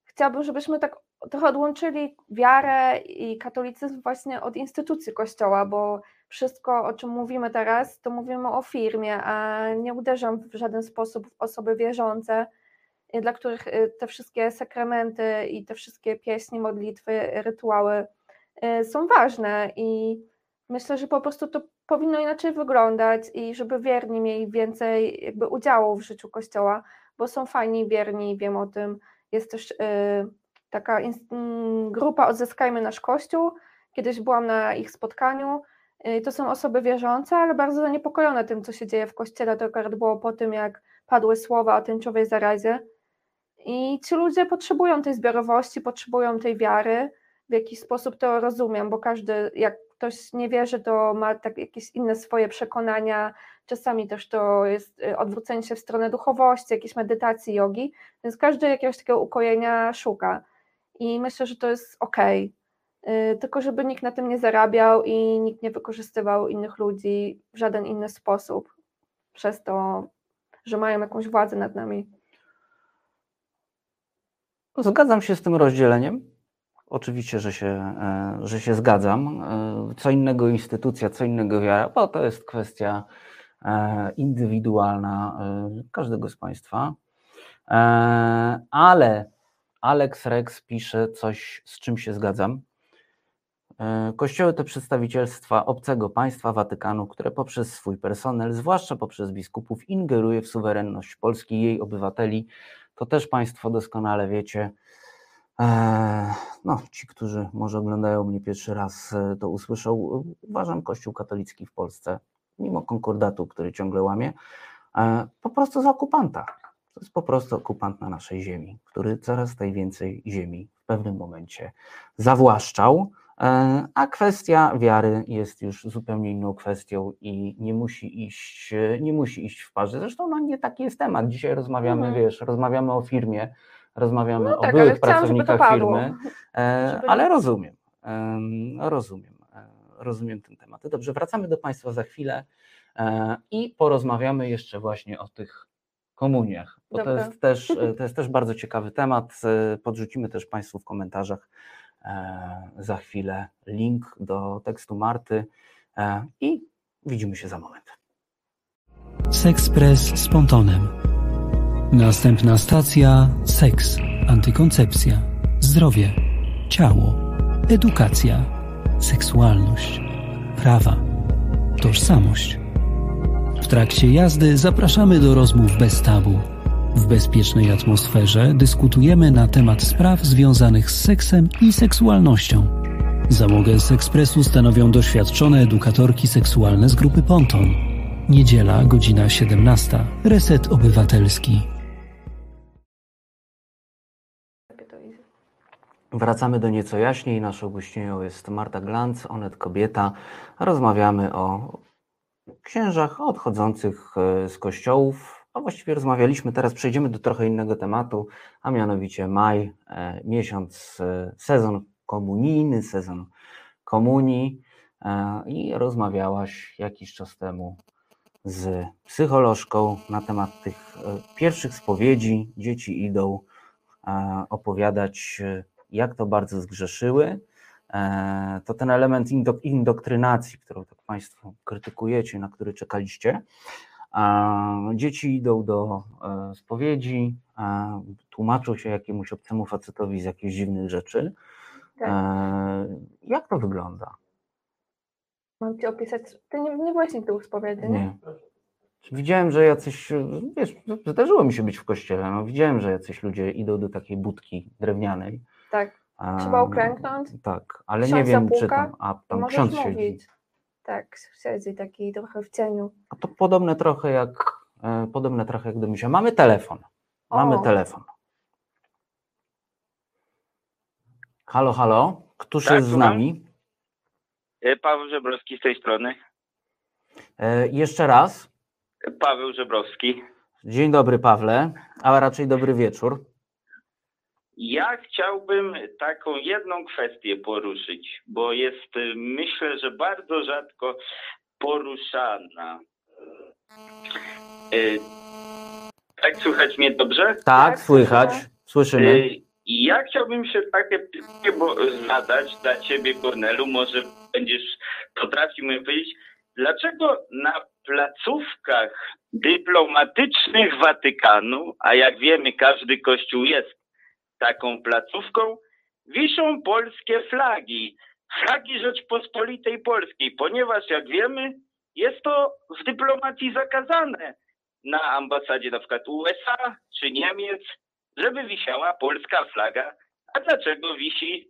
Chciałabym, żebyśmy tak trochę odłączyli wiarę i katolicyzm właśnie od instytucji Kościoła, bo wszystko, o czym mówimy teraz, to mówimy o firmie, a nie uderzam w żaden sposób w osoby wierzące, dla których te wszystkie sakramenty i te wszystkie pieśni, modlitwy, rytuały są ważne i myślę, że po prostu to powinno inaczej wyglądać i żeby wierni mieli więcej jakby udziału w życiu Kościoła, bo są fajni wierni, wiem o tym, jest też... taka grupa Odzyskajmy Nasz Kościół, kiedyś byłam na ich spotkaniu, to są osoby wierzące, ale bardzo zaniepokojone tym, co się dzieje w Kościele, to akurat było po tym, jak padły słowa o tęczowej zarazie i ci ludzie potrzebują tej zbiorowości, potrzebują tej wiary, w jakiś sposób to rozumiem, bo każdy, jak ktoś nie wierzy, to ma tak jakieś inne swoje przekonania, czasami też to jest odwrócenie się w stronę duchowości, jakiejś medytacji, jogi, więc każdy jakiegoś takiego ukojenia szuka. I myślę, że to jest okej, tylko żeby nikt na tym nie zarabiał i nikt nie wykorzystywał innych ludzi w żaden inny sposób przez to, że mają jakąś władzę nad nami. Zgadzam się z tym rozdzieleniem. Oczywiście, że się zgadzam. Co innego instytucja, co innego wiara, bo to jest kwestia indywidualna każdego z Państwa. Ale... Alex Rex pisze coś, z czym się zgadzam. Kościoły to przedstawicielstwa obcego państwa, Watykanu, które poprzez swój personel, zwłaszcza poprzez biskupów, ingeruje w suwerenność Polski i jej obywateli. To też Państwo doskonale wiecie. No, ci, którzy może oglądają mnie pierwszy raz, to usłyszą. Uważam Kościół katolicki w Polsce, mimo konkordatu, który ciągle łamie, po prostu za okupanta. To jest po prostu okupant na naszej ziemi, który coraz więcej ziemi w pewnym momencie zawłaszczał, a kwestia wiary jest już zupełnie inną kwestią i nie musi iść w parze. Zresztą no, nie taki jest temat. Dzisiaj rozmawiamy, wiesz, rozmawiamy o firmie, rozmawiamy no tak, o byłych pracownikach firmy, ale rozumiem ten temat. Dobrze, wracamy do Państwa za chwilę i porozmawiamy jeszcze właśnie o tych komuniach, bo to jest też bardzo ciekawy temat. Podrzucimy też Państwu w komentarzach za chwilę link do tekstu Marty i widzimy się za moment. Sexpress z Pontonem. Następna stacja: seks, antykoncepcja, zdrowie, ciało, edukacja, seksualność, prawa, tożsamość. W trakcie jazdy zapraszamy do rozmów bez tabu. W bezpiecznej atmosferze dyskutujemy na temat spraw związanych z seksem i seksualnością. Załogę z Ekspresu stanowią doświadczone edukatorki seksualne z grupy Ponton. Niedziela, godzina 17. Reset Obywatelski. Wracamy do Nieco Jaśniej. Naszą gościnią jest Marta Glansa-Kobieta. Rozmawiamy o księżach odchodzących z kościołów. A właściwie rozmawialiśmy, teraz przejdziemy do trochę innego tematu, a mianowicie maj, miesiąc, sezon komunijny, sezon komunii. I rozmawiałaś jakiś czas temu z psycholożką na temat tych pierwszych spowiedzi. Dzieci idą opowiadać, jak to bardzo zgrzeszyły. To ten element indoktrynacji, którą tak Państwo krytykujecie, na który czekaliście. Dzieci idą do spowiedzi, tłumaczą się jakiemuś obcemu facetowi z jakichś dziwnych rzeczy. Tak. Jak to wygląda? Mam Ci opisać. Ty nie byłeś nigdy u spowiedzi, nie? Widziałem, że jacyś, wiesz, zdarzyło mi się być w kościele, no widziałem, że jacyś ludzie idą do takiej budki drewnianej. Tak, trzeba ukręknąć. Tak, ale ksiądz nie wiem, zapłuka, czy tam, tam ksiądz siedzi. Mówić. Tak, siedzi taki trochę w cieniu. A to podobne trochę jak do misia. Mamy telefon. Mamy telefon. Halo, halo. Któż jest z nami? Paweł Żebrowski z tej strony. Jeszcze raz. Paweł Żebrowski. Dzień dobry, Pawle, a raczej dobry wieczór. Ja chciałbym taką jedną kwestię poruszyć, bo jest, myślę, że bardzo rzadko poruszana. Tak, słychać mnie dobrze? Tak, słychać. Słyszymy. Ja chciałbym się takie pytanie zadać dla Ciebie, Kornelu, może będziesz potrafił mi powiedzieć, dlaczego na placówkach dyplomatycznych Watykanu, a jak wiemy, każdy kościół jest taką placówką, wiszą polskie flagi, flagi Rzeczpospolitej Polskiej, ponieważ jak wiemy, jest to w dyplomacji zakazane na ambasadzie na przykład USA czy Niemiec, żeby wisiała polska flaga. A dlaczego wisi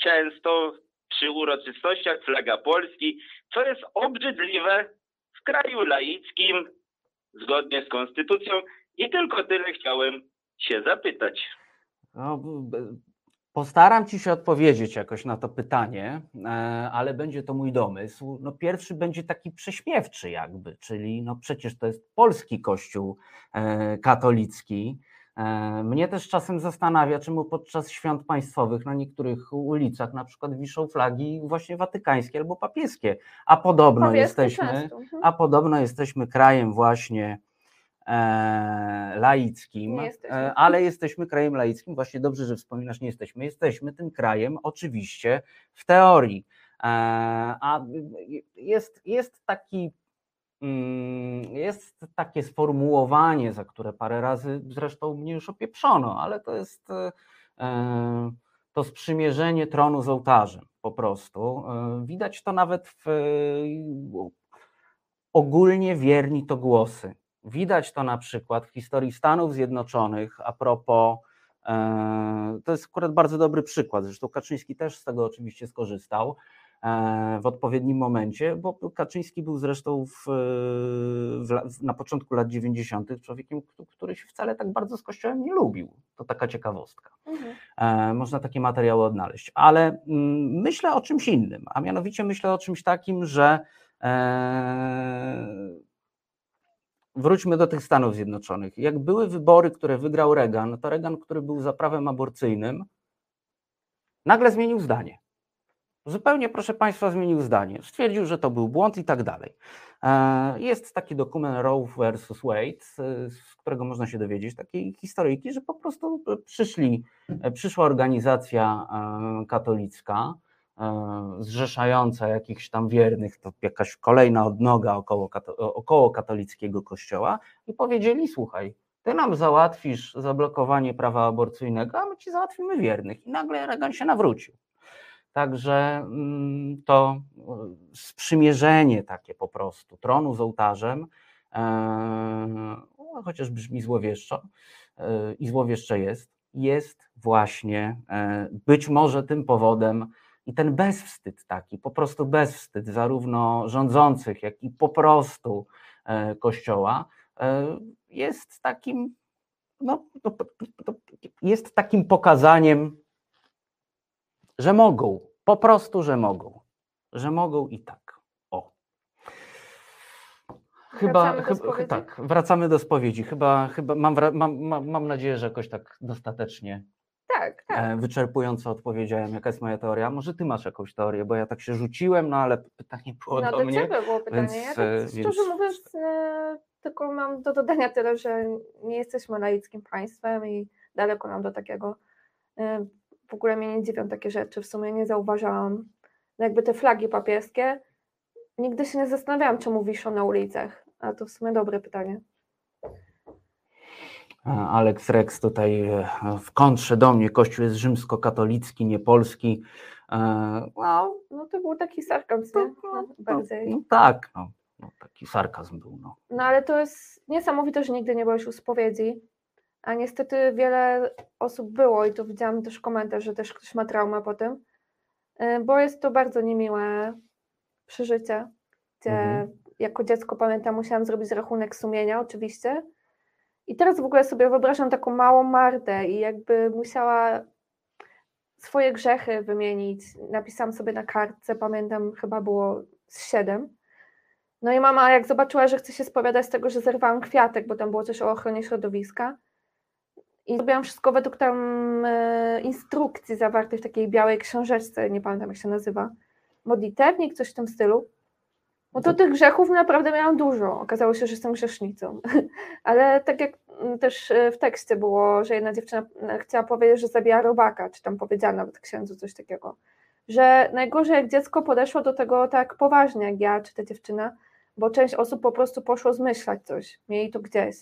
często przy uroczystościach flaga Polski, co jest obrzydliwe w kraju laickim, zgodnie z konstytucją, i tylko tyle chciałem się zapytać. No, postaram Ci się odpowiedzieć jakoś na to pytanie, ale będzie to mój domysł. No, pierwszy będzie taki prześmiewczy jakby, czyli no przecież to jest polski kościół katolicki. Mnie też czasem zastanawia, czemu podczas świąt państwowych na niektórych ulicach na przykład wiszą flagi właśnie watykańskie albo papieskie, a podobno jesteśmy krajem właśnie laickim, ale jesteśmy krajem laickim, właśnie dobrze, że wspominasz, nie jesteśmy, jesteśmy tym krajem oczywiście w teorii, a jest takie sformułowanie, za które parę razy zresztą mnie już opieprzono, ale to jest to sprzymierzenie tronu z ołtarzem po prostu. Widać to nawet w ogólnie wierni to głosy. Widać to na przykład w historii Stanów Zjednoczonych a propos, to jest akurat bardzo dobry przykład, zresztą Kaczyński też z tego oczywiście skorzystał w odpowiednim momencie, bo Kaczyński był zresztą na początku lat 90. człowiekiem, który się wcale tak bardzo z Kościołem nie lubił. To taka ciekawostka. Można takie materiały odnaleźć, ale myślę o czymś innym, a mianowicie myślę o czymś takim, że wróćmy do tych Stanów Zjednoczonych. Jak były wybory, które wygrał Reagan, to Reagan, który był za prawem aborcyjnym, nagle zmienił zdanie. Zupełnie, proszę Państwa, zmienił zdanie. Stwierdził, że to był błąd i tak dalej. Jest taki dokument Roe vs. Wade, z którego można się dowiedzieć, takiej historyjki, że po prostu przyszła organizacja katolicka, zrzeszająca jakichś tam wiernych, to jakaś kolejna odnoga około katolickiego kościoła, i powiedzieli: słuchaj, ty nam załatwisz zablokowanie prawa aborcyjnego, a my ci załatwimy wiernych. I nagle Reagan się nawrócił. Także to sprzymierzenie takie po prostu tronu z ołtarzem, chociaż brzmi złowieszczo i złowieszcze jest właśnie być może tym powodem i ten bezwstyd taki, po prostu bezwstyd zarówno rządzących, jak i po prostu Kościoła jest takim, no, jest takim pokazaniem, że mogą, po prostu, że mogą i tak. O. Wracamy do spowiedzi. Mam nadzieję, że jakoś tak dostatecznie wyczerpująco odpowiedziałem, jaka jest moja teoria. Może ty masz jakąś teorię, bo ja tak się rzuciłem, no ale pytanie było do mnie. No do ciebie było pytanie. Szczerze mówiąc, tylko mam do dodania tyle, że nie jesteśmy laickim państwem i daleko nam do takiego. W ogóle mnie nie dziwią takie rzeczy, w sumie nie zauważałam. No jakby te flagi papieskie, nigdy się nie zastanawiałam, czemu wiszą na ulicach, a to w sumie dobre pytanie. Alex Rex tutaj w kontrze do mnie, Kościół jest rzymskokatolicki, nie polski. No to był taki sarkazm, bardziej. Taki sarkazm był. No ale to jest niesamowite, że nigdy nie byłeś u spowiedzi. A niestety wiele osób było i tu widziałam też komentarz, że też ktoś ma traumę po tym, bo jest to bardzo niemiłe przeżycie, gdzie jako dziecko pamiętam, musiałam zrobić rachunek sumienia oczywiście i teraz w ogóle sobie wyobrażam taką małą Martę i jakby musiała swoje grzechy wymienić, napisałam sobie na kartce, pamiętam chyba było z 7. No i mama jak zobaczyła, że chce się spowiadać z tego, że zerwałam kwiatek, bo tam było coś o ochronie środowiska, i zrobiłam wszystko według tam instrukcji zawartej w takiej białej książeczce, nie pamiętam jak się nazywa, modlitewnik, coś w tym stylu. No to tych grzechów naprawdę miałam dużo, okazało się, że jestem grzesznicą. Ale tak jak też w tekście było, że jedna dziewczyna chciała powiedzieć, że zabija robaka, czy tam powiedziała nawet księdzu coś takiego, że najgorzej jak dziecko podeszło do tego tak poważnie jak ja, czy ta dziewczyna, bo część osób po prostu poszło zmyślać coś, mieli to gdzieś.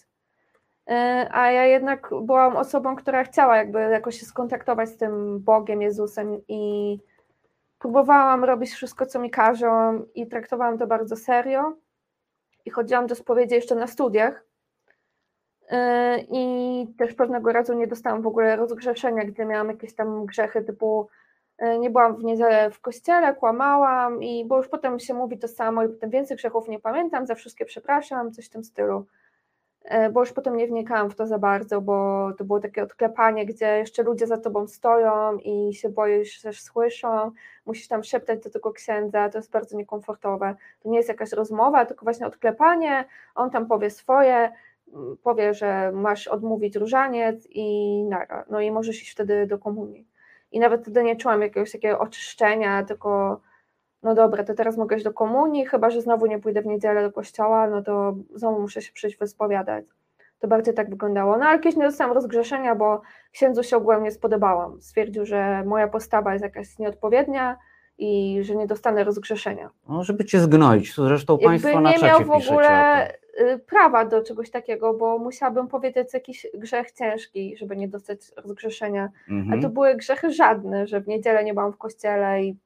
A ja jednak byłam osobą, która chciała jakby jakoś się skontaktować z tym Bogiem, Jezusem i próbowałam robić wszystko, co mi każą i traktowałam to bardzo serio i chodziłam do spowiedzi jeszcze na studiach i też pewnego razu nie dostałam w ogóle rozgrzeszenia, gdy miałam jakieś tam grzechy typu nie byłam w niedzielę w kościele, kłamałam i bo już potem się mówi to samo i potem więcej grzechów nie pamiętam, za wszystkie przepraszam, coś w tym stylu. Bo już potem nie wnikałam w to za bardzo, bo to było takie odklepanie, gdzie jeszcze ludzie za tobą stoją i się boisz, że słyszą, musisz tam szeptać do tego księdza, to jest bardzo niekomfortowe. To nie jest jakaś rozmowa, tylko właśnie odklepanie, on tam powie swoje, powie, że masz odmówić różaniec i nara, no i możesz iść wtedy do komunii. I nawet wtedy nie czułam jakiegoś takiego oczyszczenia, tylko no dobra, to teraz mogę iść do komunii, chyba że znowu nie pójdę w niedzielę do kościoła, no to znowu muszę się przyjść wyspowiadać. To bardziej tak wyglądało. No ale kiedyś nie dostałam rozgrzeszenia, bo księdzu się ogółem nie spodobałam. Stwierdził, że moja postawa jest jakaś nieodpowiednia i że nie dostanę rozgrzeszenia. No, żeby cię zgnoić, zresztą państwo na czacie piszecie. Nie miał w ogóle prawa do czegoś takiego, bo musiałabym powiedzieć jakiś grzech ciężki, żeby nie dostać rozgrzeszenia. A to były grzechy żadne, że w niedzielę nie byłam w kościele i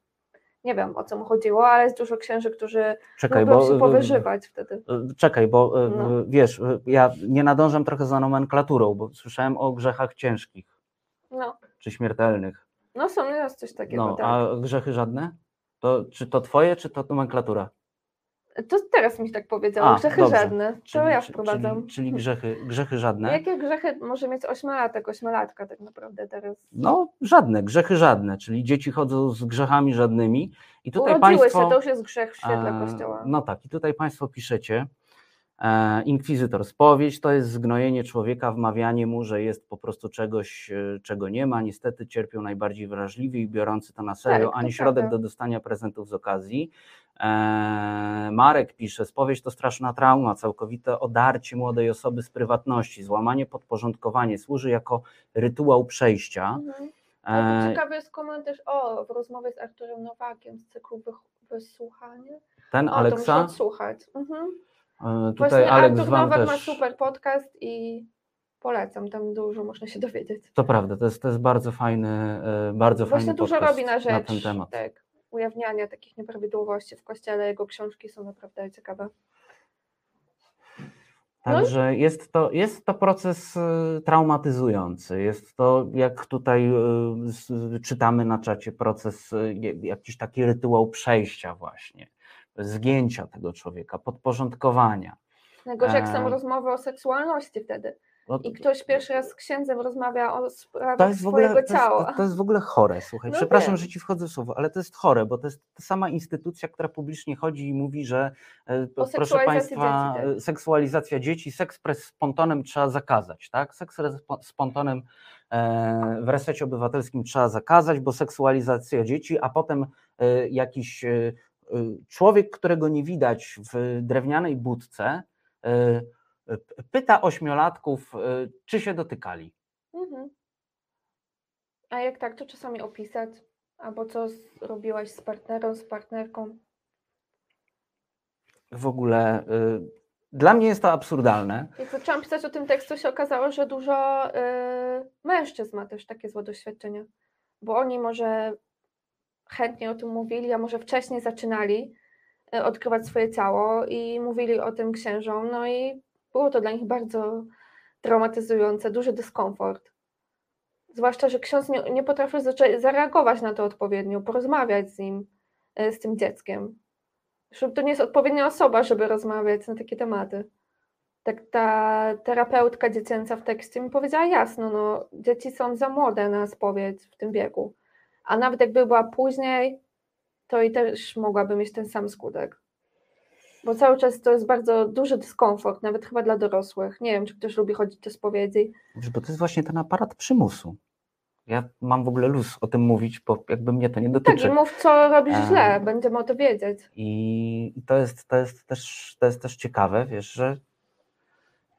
nie wiem, o co mu chodziło, ale jest dużo księży, którzy lubią się powyżywać wtedy. Czekaj, bo wiesz, ja nie nadążam trochę za nomenklaturą, bo słyszałem o grzechach ciężkich czy śmiertelnych. No są nieraz coś takiego. No, tak. A grzechy żadne? To, czy to twoje, czy to nomenklatura? To teraz mi tak powiedziało, grzechy żadne, to czyli, ja wprowadzam. Czyli grzechy żadne. Jakie grzechy może mieć ośmiolatka tak naprawdę teraz? No żadne, grzechy żadne, czyli dzieci chodzą z grzechami żadnymi. I tutaj urodziły się, to już jest grzech w świetle Kościoła. No tak, i tutaj państwo piszecie, inkwizytor, spowiedź to jest zgnojenie człowieka, wmawianie mu, że jest po prostu czegoś, czego nie ma. Niestety cierpią najbardziej wrażliwi i biorący to na serio, ani środek do dostania prezentów z okazji. Marek pisze, spowiedź to straszna trauma, całkowite odarcie młodej osoby z prywatności, złamanie, podporządkowanie, służy jako rytuał przejścia. Ciekawy jest komentarz w rozmowie z Arturem Nowakiem z cyklu wysłuchanie. Ten Aleksa? Muszę odsłuchać. Tutaj Artur Nowak też ma super podcast i polecam, tam dużo można się dowiedzieć. To prawda, to jest bardzo fajny podcast dużo robi na rzecz na ten temat. Tak, ujawniania takich nieprawidłowości w Kościele, jego książki są naprawdę ciekawe. Także jest to proces traumatyzujący, jest to, jak tutaj czytamy na czacie, proces, jakiś taki rytuał przejścia właśnie, zgięcia tego człowieka, podporządkowania. Najgorzej jak są rozmowy o seksualności wtedy i ktoś pierwszy raz z księdzem rozmawia o sprawach swojego ciała. To jest w ogóle chore, słuchaj, no przepraszam, że ci wchodzę w słowo, ale to jest chore, bo to jest ta sama instytucja, która publicznie chodzi i mówi, że proszę Państwa, dzieci, tak? Seksualizacja dzieci, seks z pontonem trzeba zakazać, tak? Seks z pontonem w Resecie Obywatelskim trzeba zakazać, bo seksualizacja dzieci, a potem jakiś człowiek, którego nie widać w drewnianej budce, pyta 8-latków, czy się dotykali. Mhm. A jak tak, to czasami opisać, albo co robiłaś z partnerem, z partnerką. W ogóle dla mnie jest to absurdalne. Jak zaczęłam pisać o tym tekstu, się okazało, że dużo mężczyzn ma też takie złe doświadczenia, bo oni może chętnie o tym mówili, a może wcześniej zaczynali odkrywać swoje ciało i mówili o tym księżom, no i było to dla nich bardzo traumatyzujące, duży dyskomfort. Zwłaszcza, że ksiądz nie potrafił zareagować na to odpowiednio, porozmawiać z nim, z tym dzieckiem. To nie jest odpowiednia osoba, żeby rozmawiać na takie tematy. Tak ta terapeutka dziecięca w tekście mi powiedziała jasno, no dzieci są za młode na spowiedź w tym wieku, a nawet jakby była później, to i też mogłaby mieć ten sam skutek. Bo cały czas to jest bardzo duży dyskomfort, nawet chyba dla dorosłych. Nie wiem, czy ktoś lubi chodzić do spowiedzi. Bo to jest właśnie ten aparat przymusu. Ja mam w ogóle luz o tym mówić, bo jakby mnie to nie dotyczy. Tak, i mów, co robisz źle, będziemy o to wiedzieć. I to jest też ciekawe, wiesz, że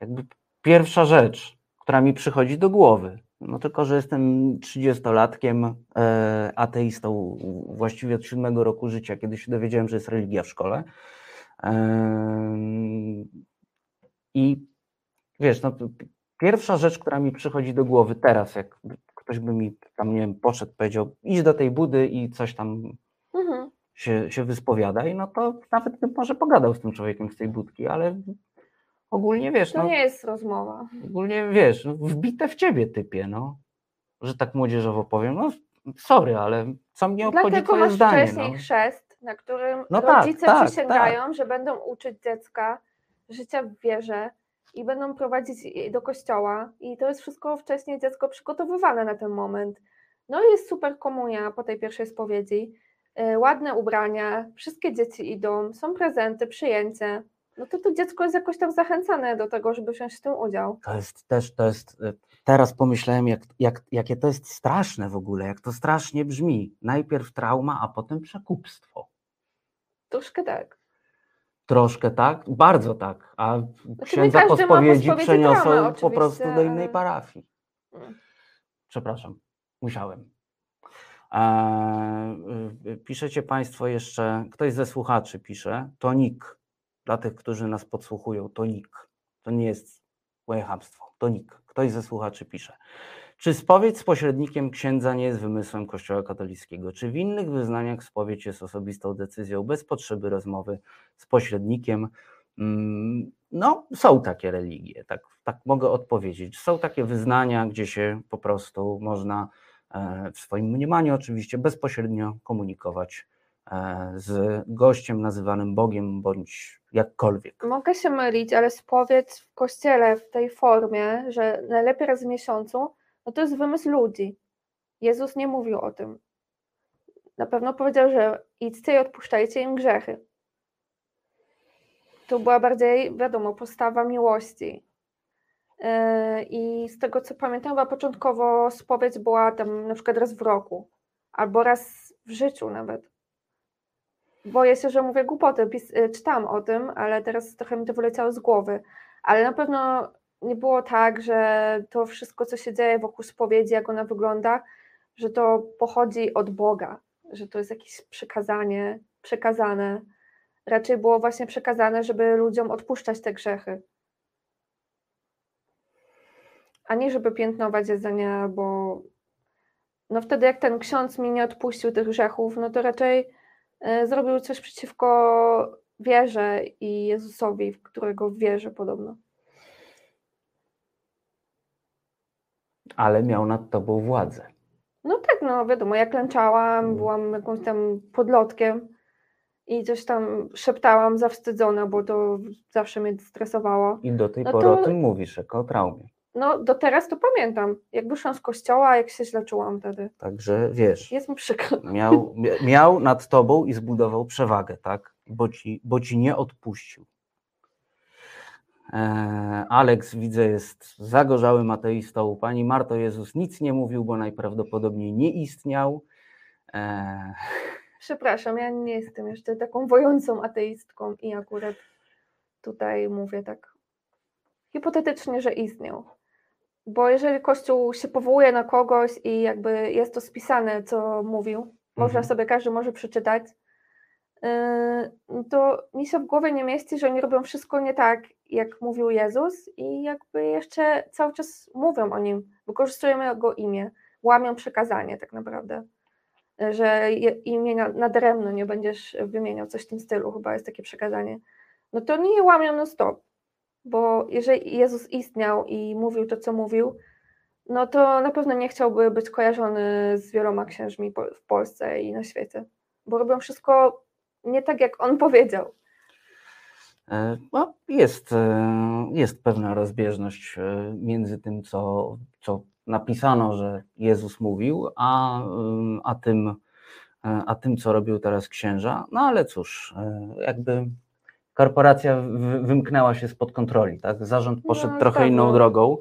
jakby pierwsza rzecz, która mi przychodzi do głowy, no tylko, że jestem 30-latkiem ateistą właściwie od 7 roku życia, kiedy się dowiedziałem, że jest religia w szkole. I wiesz, no, pierwsza rzecz, która mi przychodzi do głowy teraz, jak ktoś by mi tam, nie wiem, poszedł, powiedział, idź do tej budy i coś tam się wyspowiadaj, no to nawet bym może pogadał z tym człowiekiem z tej budki, ale ogólnie wiesz. To nie jest rozmowa. Ogólnie wiesz, no, wbite w ciebie, typie, no, że tak młodzieżowo powiem, no sorry, ale co mnie obchodzi twoje zdanie. Dlatego masz wcześniej chrzest, na którym rodzice przysięgają, że będą uczyć dziecka życia w wierze i będą prowadzić je do kościoła i to jest wszystko wcześniej dziecko przygotowywane na ten moment. No i jest super komunia po tej pierwszej spowiedzi, ładne ubrania, wszystkie dzieci idą, są prezenty, przyjęcie. No to dziecko jest jakoś tam zachęcane do tego, żeby wziąć w tym udział. To jest teraz pomyślałem, jakie to jest straszne w ogóle, jak to strasznie brzmi. Najpierw trauma, a potem przekupstwo. Troszkę tak, bardzo tak, a księdza po spowiedzi przeniosą po prostu do innej parafii. Przepraszam, musiałem. Piszecie Państwo jeszcze, ktoś ze słuchaczy pisze, to nik, dla tych, którzy nas podsłuchują, to nik, to nie jest łajechabstwo, to nik, ktoś ze słuchaczy pisze. Czy spowiedź z pośrednikiem księdza nie jest wymysłem Kościoła katolickiego? Czy w innych wyznaniach spowiedź jest osobistą decyzją bez potrzeby rozmowy z pośrednikiem? No, są takie religie, tak mogę odpowiedzieć. Są takie wyznania, gdzie się po prostu można w swoim mniemaniu oczywiście bezpośrednio komunikować z gościem nazywanym Bogiem bądź jakkolwiek. Mogę się mylić, ale spowiedź w Kościele w tej formie, że najlepiej raz w miesiącu, no to jest wymysł ludzi. Jezus nie mówił o tym. Na pewno powiedział, że idźcie i odpuszczajcie im grzechy. To była bardziej, wiadomo, postawa miłości. I z tego, co pamiętam, chyba początkowo spowiedź była tam na przykład raz w roku, albo raz w życiu nawet. Boję się, że mówię głupoty, czytam o tym, ale teraz trochę mi to wyleciało z głowy. Ale na pewno nie było tak, że to wszystko, co się dzieje wokół spowiedzi, jak ona wygląda, że to pochodzi od Boga, że to jest jakieś przykazanie, przekazane. Raczej było właśnie przekazane, żeby ludziom odpuszczać te grzechy. ani żeby piętnować jedzenie, bo no wtedy jak ten ksiądz mi nie odpuścił tych grzechów, no to raczej zrobił coś przeciwko wierze i Jezusowi, w którego wierzę podobno. Ale miał nad tobą władzę. No tak, no wiadomo, ja klęczałam, byłam jakąś tam podlotkiem i coś tam szeptałam zawstydzona, bo to zawsze mnie stresowało. I do tej pory o tym mówisz, jako o traumie. No do teraz to pamiętam, jak wyszłam z kościoła, jak się źle czułam wtedy. Także wiesz, jest mi przykro. Miał nad tobą i zbudował przewagę, tak? Bo ci nie odpuścił. Aleks, widzę, jest zagorzałym ateistą. Pani Marto, Jezus nic nie mówił, bo najprawdopodobniej nie istniał. Przepraszam, ja nie jestem jeszcze taką wojącą ateistką i akurat tutaj mówię tak hipotetycznie, że istniał. Bo jeżeli Kościół się powołuje na kogoś i jakby jest to spisane, co mówił, można sobie, każdy może przeczytać, to mi się w głowie nie mieści, że oni robią wszystko nie tak, jak mówił Jezus i jakby jeszcze cały czas mówią o Nim, wykorzystują Jego imię, łamią przekazanie tak naprawdę, że imię nadaremno nie będziesz wymieniał, coś w tym stylu, chyba jest takie przekazanie. No to oni je łamią non stop, bo jeżeli Jezus istniał i mówił to, co mówił, no to na pewno nie chciałby być kojarzony z wieloma księżmi w Polsce i na świecie, bo robią wszystko nie tak, jak on powiedział. No, jest pewna rozbieżność między tym, co napisano, że Jezus mówił, a tym, co robił teraz księża. No ale cóż, jakby korporacja wymknęła się spod kontroli, tak? Zarząd poszedł trochę inną drogą.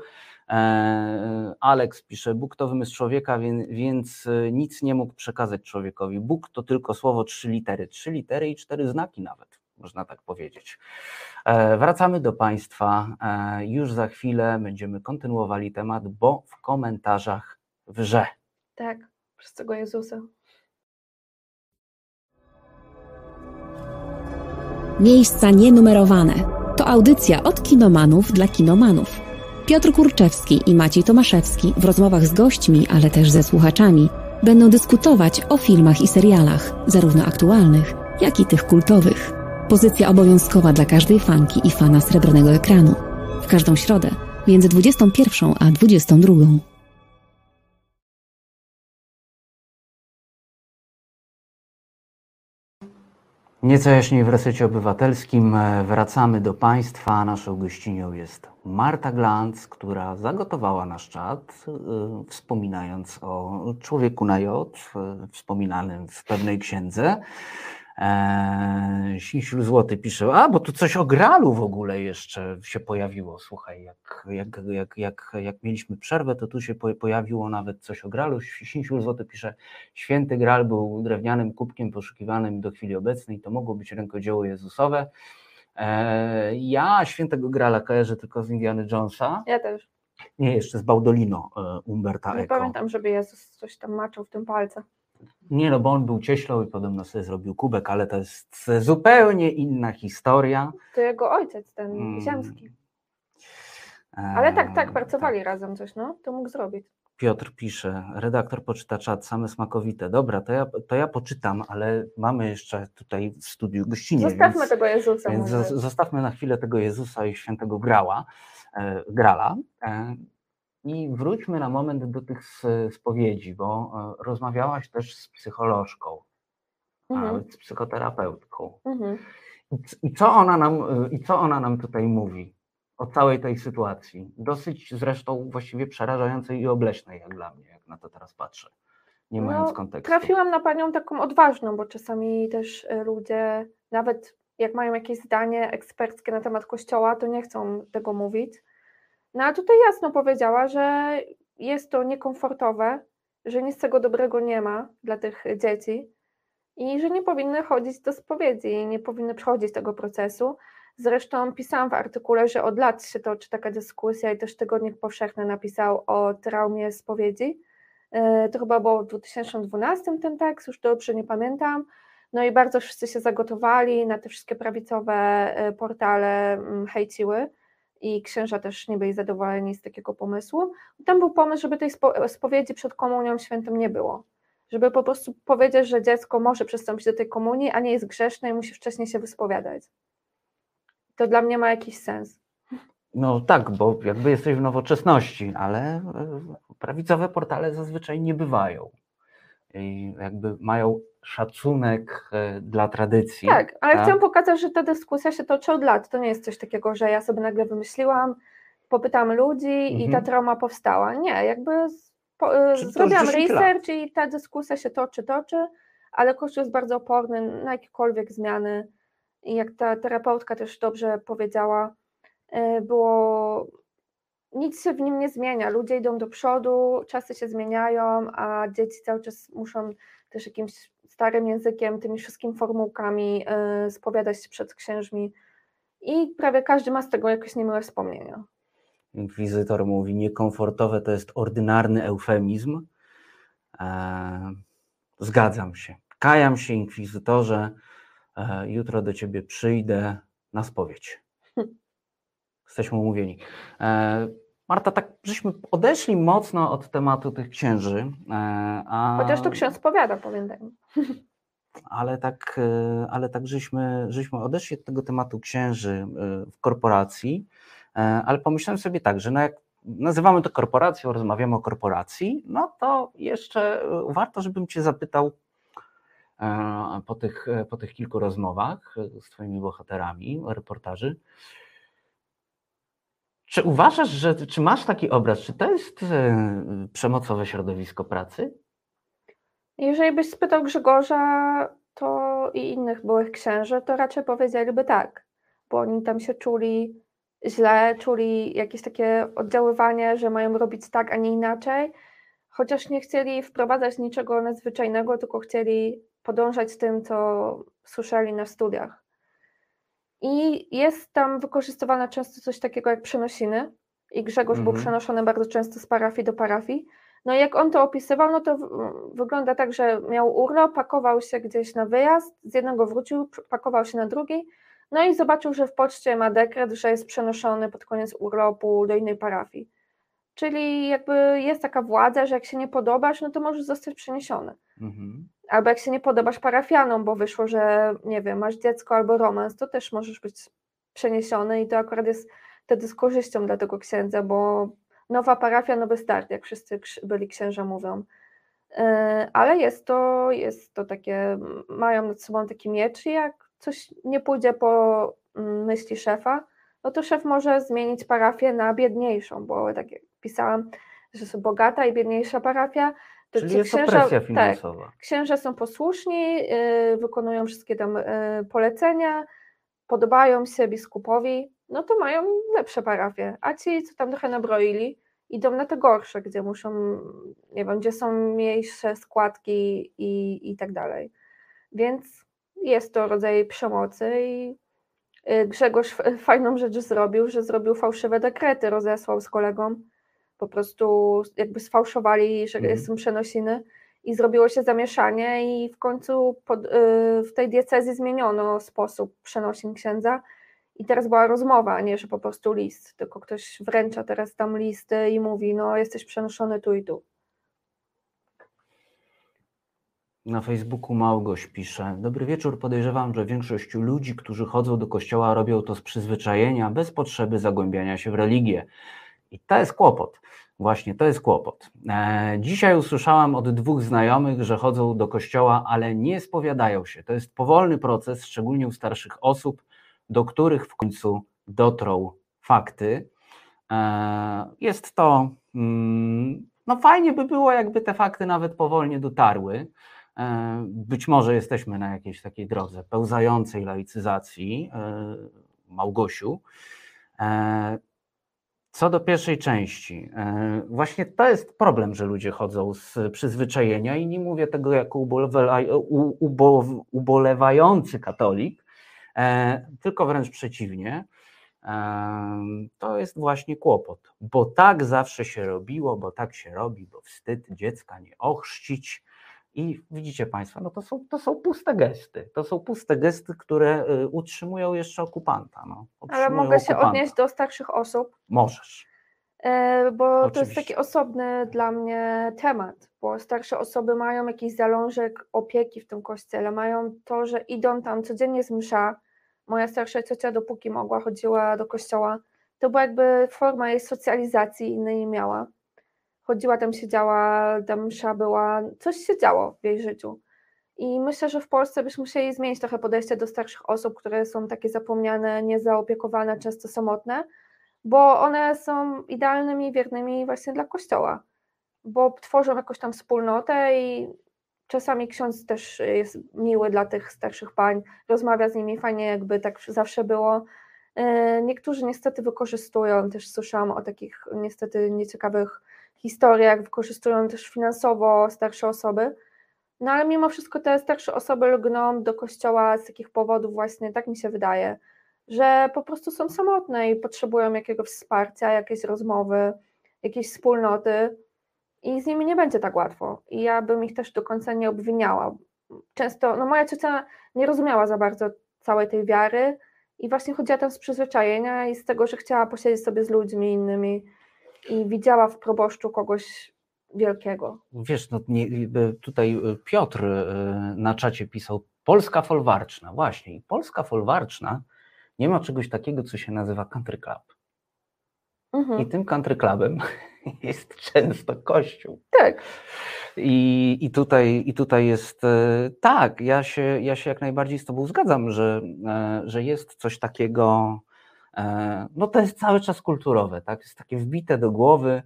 Aleks pisze, Bóg to wymysł człowieka, więc nic nie mógł przekazać człowiekowi. Bóg to tylko słowo, 3 litery. 3 litery i 4 znaki nawet, można tak powiedzieć. Wracamy do Państwa. Już za chwilę będziemy kontynuowali temat, bo w komentarzach wrze. Tak, przez tego Jezusa. Miejsca nienumerowane. To audycja od kinomanów dla kinomanów. Piotr Kurczewski i Maciej Tomaszewski w rozmowach z gośćmi, ale też ze słuchaczami będą dyskutować o filmach i serialach, zarówno aktualnych, jak i tych kultowych. Pozycja obowiązkowa dla każdej fanki i fana srebrnego ekranu. W każdą środę między 21 a 22. Nieco jaśniej w Resecie Obywatelskim. Wracamy do Państwa. Naszą gościnią jest Marta Glans, która zagotowała nasz czat, wspominając o człowieku na J, wspominanym w pewnej księdze. Siślu Złoty pisze, bo tu coś o Gralu w ogóle jeszcze się pojawiło. Słuchaj, jak mieliśmy przerwę, to tu się pojawiło nawet coś o Gralu. Siślu Złoty pisze, święty Gral był drewnianym kubkiem poszukiwanym do chwili obecnej, to mogło być rękodzieło jezusowe. Ja świętego Grala kojarzę tylko z Indiana Jonesa. Ja też. Nie, jeszcze z Baudolino Umberta Eco. Nie pamiętam, żeby Jezus coś tam maczał w tym palce. Nie, no bo on był cieślą i podobno sobie zrobił kubek, ale to jest zupełnie inna historia. To jego ojciec, ten ziemski. Ale tak, pracowali razem coś, no, to mógł zrobić. Piotr pisze, redaktor poczyta czat, same smakowite. Dobra, to ja poczytam, ale mamy jeszcze tutaj w studiu gościnie. Zostawmy tego Jezusa. Więc zostawmy na chwilę tego Jezusa i świętego Grala. I wróćmy na moment do tych spowiedzi, bo rozmawiałaś też z psycholożką, nawet z psychoterapeutką. I co ona nam tutaj mówi o całej tej sytuacji? Dosyć zresztą właściwie przerażającej i obleśnej, jak dla mnie, jak na to teraz patrzę, nie mając kontekstu. Trafiłam na panią taką odważną, bo czasami też ludzie, nawet jak mają jakieś zdanie eksperckie na temat Kościoła, to nie chcą tego mówić. No a tutaj jasno powiedziała, że jest to niekomfortowe, że nic z tego dobrego nie ma dla tych dzieci i że nie powinny chodzić do spowiedzi, nie powinny przechodzić tego procesu. Zresztą pisałam w artykule, że od lat się toczy taka dyskusja i też Tygodnik Powszechny napisał o traumie spowiedzi. To chyba było w 2012 ten tekst, już dobrze nie pamiętam. No i bardzo wszyscy się zagotowali, na te wszystkie prawicowe portale hejciły. i księża też nie byli zadowoleni z takiego pomysłu. Tam był pomysł, żeby tej spowiedzi przed Komunią Świętą nie było, żeby po prostu powiedzieć, że dziecko może przystąpić do tej komunii, a nie jest grzeszne i musi wcześniej się wyspowiadać. To dla mnie ma jakiś sens. No tak, bo jakby jesteś w nowoczesności, ale prawicowe portale zazwyczaj nie bywają. I jakby mają szacunek dla tradycji. Tak, ale chciałam pokazać, że ta dyskusja się toczy od lat. To nie jest coś takiego, że ja sobie nagle wymyśliłam, popytam ludzi i ta trauma powstała. Nie, jakby zrobiłam research i ta dyskusja się toczy, ale Kościół jest bardzo oporny na jakiekolwiek zmiany. I jak ta terapeutka też dobrze powiedziała, było, nic się w nim nie zmienia, ludzie idą do przodu, czasy się zmieniają, a dzieci cały czas muszą też jakimś starym językiem, tymi wszystkimi formułkami spowiadać się przed księżmi i prawie każdy ma z tego jakieś niemiłe wspomnienia. Inkwizytor mówi, niekomfortowe to jest ordynarny eufemizm. Zgadzam się, kajam się, inkwizytorze, jutro do ciebie przyjdę na spowiedź. Jesteśmy umówieni. Marta, tak żeśmy odeszli mocno od tematu tych księży. Chociaż to ksiądz powiada, pamiętajmy. Ale tak żeśmy odeszli od tego tematu księży w korporacji, ale pomyślałem sobie tak, że jak nazywamy to korporacją, rozmawiamy o korporacji, no to jeszcze warto, żebym cię zapytał po tych kilku rozmowach z twoimi bohaterami, reportaży, czy uważasz, czy masz taki obraz, czy to jest przemocowe środowisko pracy? Jeżeli byś spytał Grzegorza i innych byłych księży, to raczej powiedzieliby tak, bo oni tam się czuli źle, czuli jakieś takie oddziaływanie, że mają robić tak, a nie inaczej, chociaż nie chcieli wprowadzać niczego nadzwyczajnego, tylko chcieli podążać tym, co słyszeli na studiach. I jest tam wykorzystywane często coś takiego jak przenosiny i Grzegorz był przenoszony bardzo często z parafii do parafii. No i jak on to opisywał, no to wygląda tak, że miał urlop, pakował się gdzieś na wyjazd, z jednego wrócił, pakował się na drugi, no i zobaczył, że w poczcie ma dekret, że jest przenoszony pod koniec urlopu do innej parafii. Czyli jakby jest taka władza, że jak się nie podobasz, no to możesz zostać przeniesiony. Albo jak się nie podobasz parafianom, bo wyszło, że nie wiem, masz dziecko albo romans, to też możesz być przeniesiony i to akurat jest wtedy z korzyścią dla tego księdza, bo nowa parafia, nowy start, jak wszyscy byli księża mówią. Ale jest to takie, mają nad sobą taki miecz i jak coś nie pójdzie po myśli szefa, no to szef może zmienić parafię na biedniejszą, bo tak jak pisałam, że są bogata i biedniejsza parafia. To czyli jest opresja finansowa. Tak, księża są posłuszni, wykonują wszystkie tam polecenia, podobają się biskupowi, no to mają lepsze parafie, a ci, co tam trochę nabroili, idą na te gorsze, gdzie muszą, nie wiem, gdzie są mniejsze składki i tak dalej. Więc jest to rodzaj przemocy i Grzegorz fajną rzecz zrobił, że zrobił fałszywe dekrety, rozesłał z kolegą, po prostu jakby sfałszowali, że są przenosiny i zrobiło się zamieszanie i w końcu w tej diecezji zmieniono sposób przenosin księdza i teraz była rozmowa, a nie, że po prostu list, tylko ktoś wręcza teraz tam listy i mówi, no jesteś przenoszony tu i tu. Na Facebooku Małgoś pisze, dobry wieczór, podejrzewam, że większość ludzi, którzy chodzą do kościoła, robią to z przyzwyczajenia, bez potrzeby zagłębiania się w religię. I to jest kłopot. Właśnie, to jest kłopot. Dzisiaj usłyszałam od dwóch znajomych, że chodzą do kościoła, ale nie spowiadają się. To jest powolny proces, szczególnie u starszych osób, do których w końcu dotrą fakty. Jest to... No fajnie by było, jakby te fakty nawet powolnie dotarły. Być może jesteśmy na jakiejś takiej drodze pełzającej laicyzacji, Małgosiu. Co do pierwszej części, właśnie to jest problem, że ludzie chodzą z przyzwyczajenia i nie mówię tego jako ubolewający katolik, tylko wręcz przeciwnie, to jest właśnie kłopot, bo tak zawsze się robiło, bo tak się robi, bo wstyd dziecka nie ochrzcić I widzicie Państwo, no to są puste gesty. To są puste gesty, które utrzymują jeszcze okupanta. No, ale mogę się odnieść do starszych osób? Możesz. Bo oczywiście. To jest taki osobny dla mnie temat, bo starsze osoby mają jakiś zalążek opieki w tym kościele, mają to, że idą tam codziennie z msza. Moja starsza ciocia, dopóki mogła, chodziła do kościoła. To była jakby forma jej socjalizacji, innej nie miała. Chodziła, tam siedziała, tam msza była, coś się działo w jej życiu. I myślę, że w Polsce byśmy musieli zmienić trochę podejście do starszych osób, które są takie zapomniane, niezaopiekowane, często samotne, bo one są idealnymi, wiernymi właśnie dla Kościoła, bo tworzą jakąś tam wspólnotę i czasami ksiądz też jest miły dla tych starszych pań, rozmawia z nimi fajnie, jakby tak zawsze było. Niektórzy niestety wykorzystują, też słyszałam o takich niestety nieciekawych historiach, wykorzystują też finansowo starsze osoby, no ale mimo wszystko te starsze osoby lgną do Kościoła z takich powodów właśnie, tak mi się wydaje, że po prostu są samotne i potrzebują jakiegoś wsparcia, jakiejś rozmowy, jakiejś wspólnoty i z nimi nie będzie tak łatwo i ja bym ich też do końca nie obwiniała. Często, no moja ciocia nie rozumiała za bardzo całej tej wiary i właśnie chodziła tam z przyzwyczajenia i z tego, że chciała posiedzieć sobie z ludźmi innymi i widziała w proboszczu kogoś wielkiego. Wiesz, no, tutaj Piotr na czacie pisał, Polska folwarczna, właśnie, Polska folwarczna. Nie ma czegoś takiego, co się nazywa country club. Mhm. I tym country clubem jest często Kościół. Tak. I tutaj jest tak, ja się jak najbardziej z Tobą zgadzam, że jest coś takiego, no to jest cały czas kulturowe, tak? Jest takie wbite do głowy,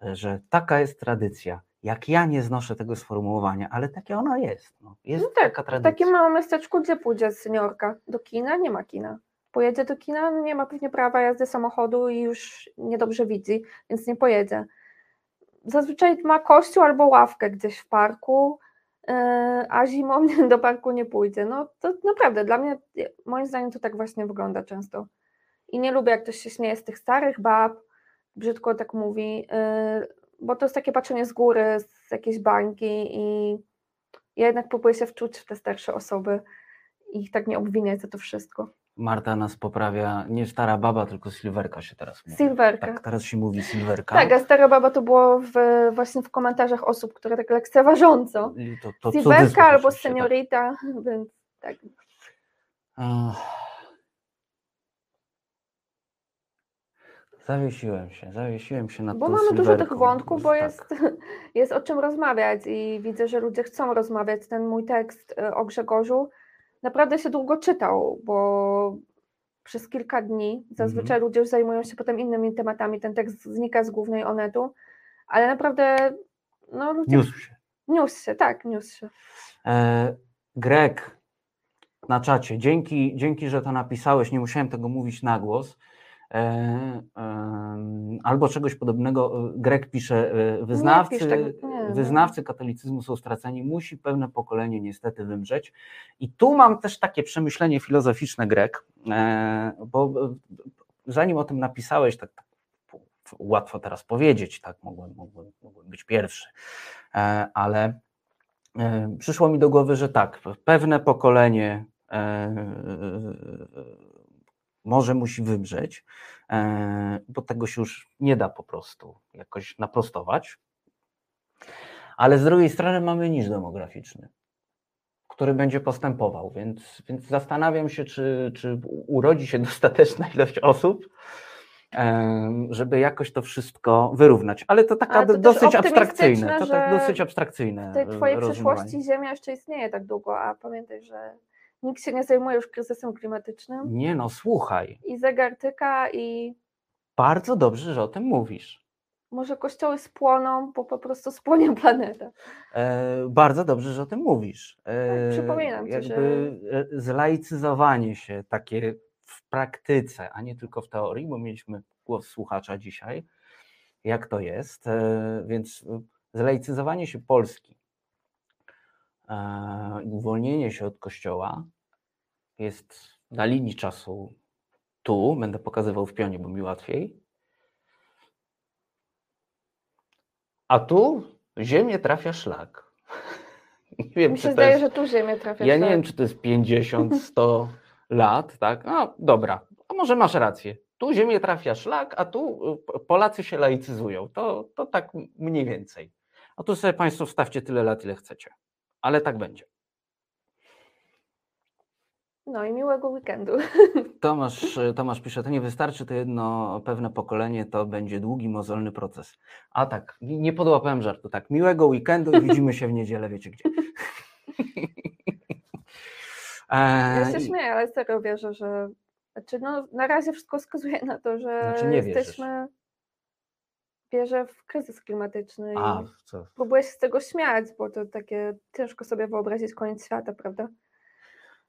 że taka jest tradycja. Jak ja nie znoszę tego sformułowania, ale takie ona jest. No, jest no tak, taka tradycja. W takim małym miasteczku, gdzie pójdzie seniorka? Do kina? Nie ma kina. Pojedzie do kina, nie ma pewnie prawa jazdy samochodu i już niedobrze widzi, więc nie pojedzie. Zazwyczaj ma kościół albo ławkę gdzieś w parku, a zimą do parku nie pójdzie. No to naprawdę dla mnie, moim zdaniem to tak właśnie wygląda często. I nie lubię, jak ktoś się śmieje z tych starych bab, brzydko tak mówi, bo to jest takie patrzenie z góry, z jakiejś bańki i ja jednak próbuję się wczuć w te starsze osoby i ich tak nie obwiniać za to wszystko. Marta nas poprawia, nie stara baba, tylko silwerka się teraz mówi. Silwerka. Tak, teraz się mówi silwerka. Tak, a stara baba to było właśnie w komentarzach osób, które tak lekceważąco. To silwerka albo seniorita, tak. Więc tak. Zawiesiłem się na tym. Bo mamy dużo tych wątków, bo jest o czym rozmawiać i widzę, że ludzie chcą rozmawiać. Ten mój tekst o Grzegorzu naprawdę się długo czytał, bo przez kilka dni zazwyczaj ludzie już zajmują się potem innymi tematami, ten tekst znika z głównej Onetu, ale naprawdę no, ludzie... Niósł się. Greg na czacie, dzięki, że to napisałeś, nie musiałem tego mówić na głos. Albo czegoś podobnego. Grek pisze, wyznawcy katolicyzmu są straceni, musi pewne pokolenie niestety wymrzeć. I tu mam też takie przemyślenie filozoficzne, Grek, bo zanim o tym napisałeś, tak łatwo teraz powiedzieć, tak mogłem być pierwszy, ale przyszło mi do głowy, że tak, pewne pokolenie może musi wymrzeć, bo tego się już nie da po prostu jakoś naprostować. Ale z drugiej strony mamy niż demograficzny, który będzie postępował, więc zastanawiam się, czy urodzi się dostateczna ilość osób, żeby jakoś to wszystko wyrównać. Ale to taka dosyć abstrakcyjne. To tak dosyć abstrakcyjne. W tej twojej przyszłości Ziemia jeszcze istnieje tak długo, a pamiętaj, że nikt się nie zajmuje już kryzysem klimatycznym. Nie no, słuchaj. I zegartyka i... Bardzo dobrze, że o tym mówisz. Może kościoły spłoną, bo po prostu spłonie planeta. Bardzo dobrze, że o tym mówisz. Tak, przypominam ci, że... Zlaicyzowanie się takie w praktyce, a nie tylko w teorii, bo mieliśmy głos słuchacza dzisiaj, jak to jest. Więc zlaicyzowanie się Polski, uwolnienie się od Kościoła jest na linii czasu tu, będę pokazywał w pionie, bo mi łatwiej, a tu w ziemię trafia szlak Nie wiem, mi się zdaje, że tu Ziemię trafia. Ja nie wiem, czy to jest 50, 100 lat, tak? No dobra, a może masz rację. Tu Ziemię trafia szlak, a tu Polacy się laicyzują. To tak mniej więcej. A tu sobie Państwo wstawcie tyle lat, ile chcecie. Ale tak będzie. No i miłego weekendu. Tomasz pisze, to nie wystarczy, to jedno pewne pokolenie, to będzie długi, mozolny proces. A tak, nie podłapałem żartu, tak, miłego weekendu i widzimy się w niedzielę, wiecie gdzie. Ja się śmieję, ale serio wierzę, że... Znaczy, no, na razie wszystko wskazuje na to, że jesteśmy... Wierzę w kryzys klimatyczny i próbuję się z tego śmiać, bo to takie ciężko sobie wyobrazić koniec świata, prawda?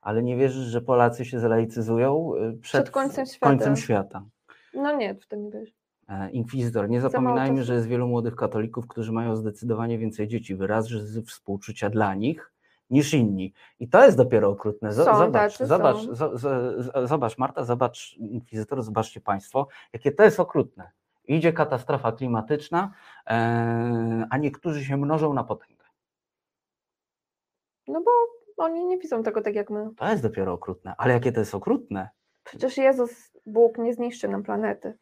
Ale nie wierzysz, że Polacy się zlaicyzują przed końcem świata? No nie, w tym nie wierzę. Inkwizytor, nie zapominajmy, że jest wielu młodych katolików, którzy mają zdecydowanie więcej dzieci. Wyraz ze współczucia dla nich niż inni. I to jest dopiero okrutne. Zobacz Marta, zobacz Inkwizytor, zobaczcie Państwo, jakie to jest okrutne. Idzie katastrofa klimatyczna, a niektórzy się mnożą na potęgę. No bo oni nie widzą tego tak jak my. To jest dopiero okrutne. Ale jakie to jest okrutne? Przecież Jezus, Bóg nie zniszczy nam planety.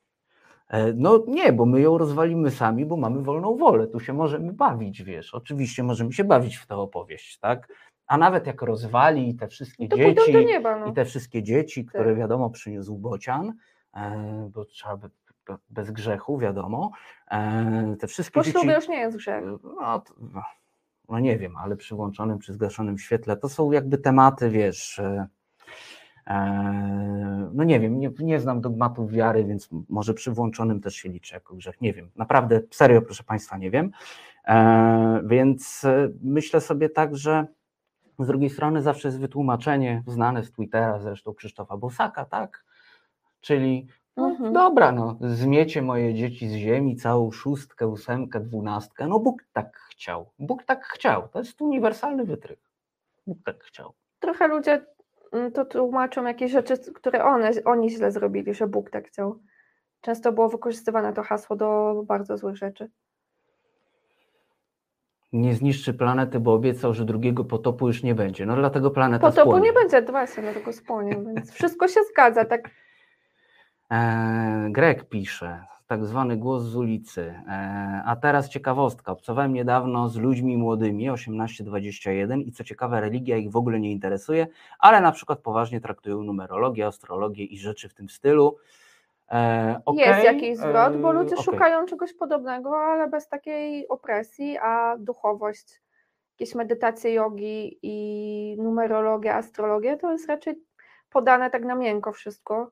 No nie, bo my ją rozwalimy sami, bo mamy wolną wolę. Tu się możemy bawić, wiesz. Oczywiście możemy się bawić w tę opowieść, tak? A nawet jak rozwali te wszystkie dzieci, do nieba, no. I te wszystkie dzieci, które wiadomo przyniósł bocian, bo trzeba by bez grzechu, wiadomo. Te wszystkie dzieci... Poślub już nie jest grzech. No nie wiem, ale przy włączonym, przy zgaszonym świetle to są jakby tematy, wiesz... No nie wiem, nie znam dogmatów wiary, więc może przy włączonym też się liczy jako grzech. Nie wiem, naprawdę, serio, proszę Państwa, nie wiem. Więc myślę sobie tak, że z drugiej strony zawsze jest wytłumaczenie znane z Twittera, zresztą Krzysztofa Bosaka, tak? Czyli... No, dobra, no, zmiecie moje dzieci z ziemi, całą 6, 8, 12. No Bóg tak chciał. Bóg tak chciał. To jest uniwersalny wytrych. Bóg tak chciał. Trochę ludzie to tłumaczą jakieś rzeczy, które oni źle zrobili, że Bóg tak chciał. Często było wykorzystywane to hasło do bardzo złych rzeczy. Nie zniszczy planety, bo obiecał, że drugiego potopu już nie będzie. No dlatego planeta spłonie. Potopu nie będzie, właśnie dlatego spłonie, więc wszystko się zgadza, tak. Greg pisze, tak zwany głos z ulicy, a teraz ciekawostka, obcowałem niedawno z ludźmi młodymi 18-21 i co ciekawe religia ich w ogóle nie interesuje, ale na przykład poważnie traktują numerologię, astrologię i rzeczy w tym stylu. Jest jakiś zwrot, bo ludzie szukają czegoś podobnego, ale bez takiej opresji, a duchowość, jakieś medytacje jogi i numerologia, astrologia to jest raczej podane tak na miękko wszystko.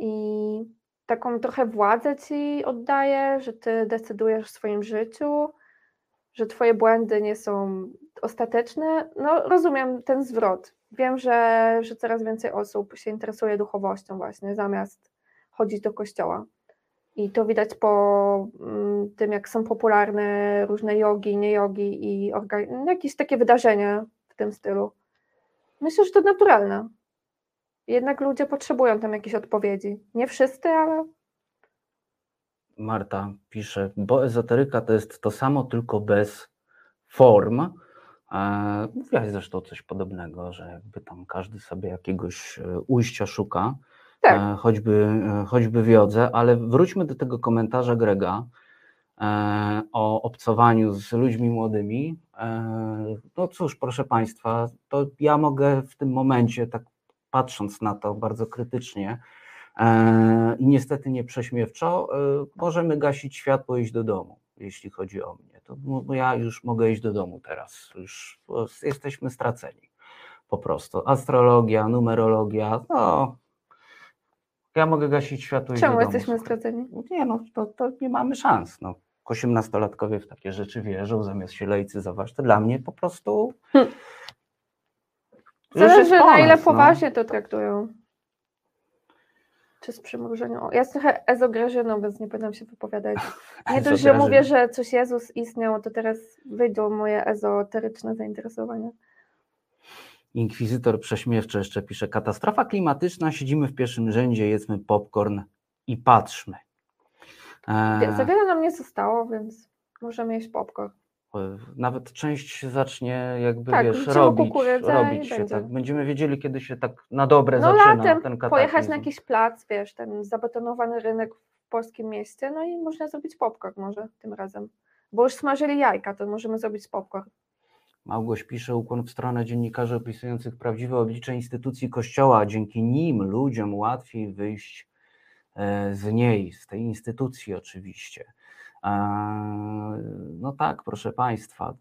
I taką trochę władzę ci oddaje, że ty decydujesz w swoim życiu, że twoje błędy nie są ostateczne. No rozumiem ten zwrot. Wiem, że coraz więcej osób się interesuje duchowością właśnie, zamiast chodzić do kościoła. I to widać po tym, jak są popularne różne jogi, niejogi i jakieś takie wydarzenia w tym stylu. Myślę, że to naturalne. Jednak ludzie potrzebują tam jakichś odpowiedzi. Nie wszyscy, ale... Marta pisze, bo ezoteryka to jest to samo, tylko bez form. Mówiłaś zresztą coś podobnego, że jakby tam każdy sobie jakiegoś ujścia szuka, tak. choćby w jodze, ale wróćmy do tego komentarza Grega o obcowaniu z ludźmi młodymi. No cóż, proszę Państwa, to ja mogę w tym momencie tak patrząc na to bardzo krytycznie i niestety nie prześmiewczo, możemy gasić światło i iść do domu, jeśli chodzi o mnie. To ja już mogę iść do domu teraz, już jesteśmy straceni po prostu. Astrologia, numerologia, no ja mogę gasić światło i iść do domu. Czemu jesteśmy straceni? Nie, no to nie mamy szans, no. 18-latkowie w takie rzeczy wierzą, zamiast się laicyzować, to dla mnie po prostu... Zależy na ile poważnie to traktują. Czy z przymrużeniem. Ja jestem trochę ezograżyną, więc nie będę się wypowiadać. Nie dość, że mówię, że coś Jezus istniał, to teraz wyjdą moje ezoteryczne zainteresowania. Inkwizytor prześmiewczo jeszcze pisze. Katastrofa klimatyczna, siedzimy w pierwszym rzędzie, jedzmy popcorn i patrzmy. Za wiele nam nie zostało, więc możemy jeść popcorn. Nawet część zacznie jakby, tak, wiesz, robić się, tak. Będziemy wiedzieli, kiedy się tak na dobre zaczyna latem ten kataklizm. Pojechać na jakiś plac, wiesz, ten zabetonowany rynek w polskim mieście, no i można zrobić popcorn może tym razem. Bo już smażyli jajka, to możemy zrobić popcorn. Małgoś pisze, ukłon w stronę dziennikarzy opisujących prawdziwe oblicze instytucji Kościoła. Dzięki nim ludziom łatwiej wyjść z niej, z tej instytucji oczywiście. No tak, proszę Państwa,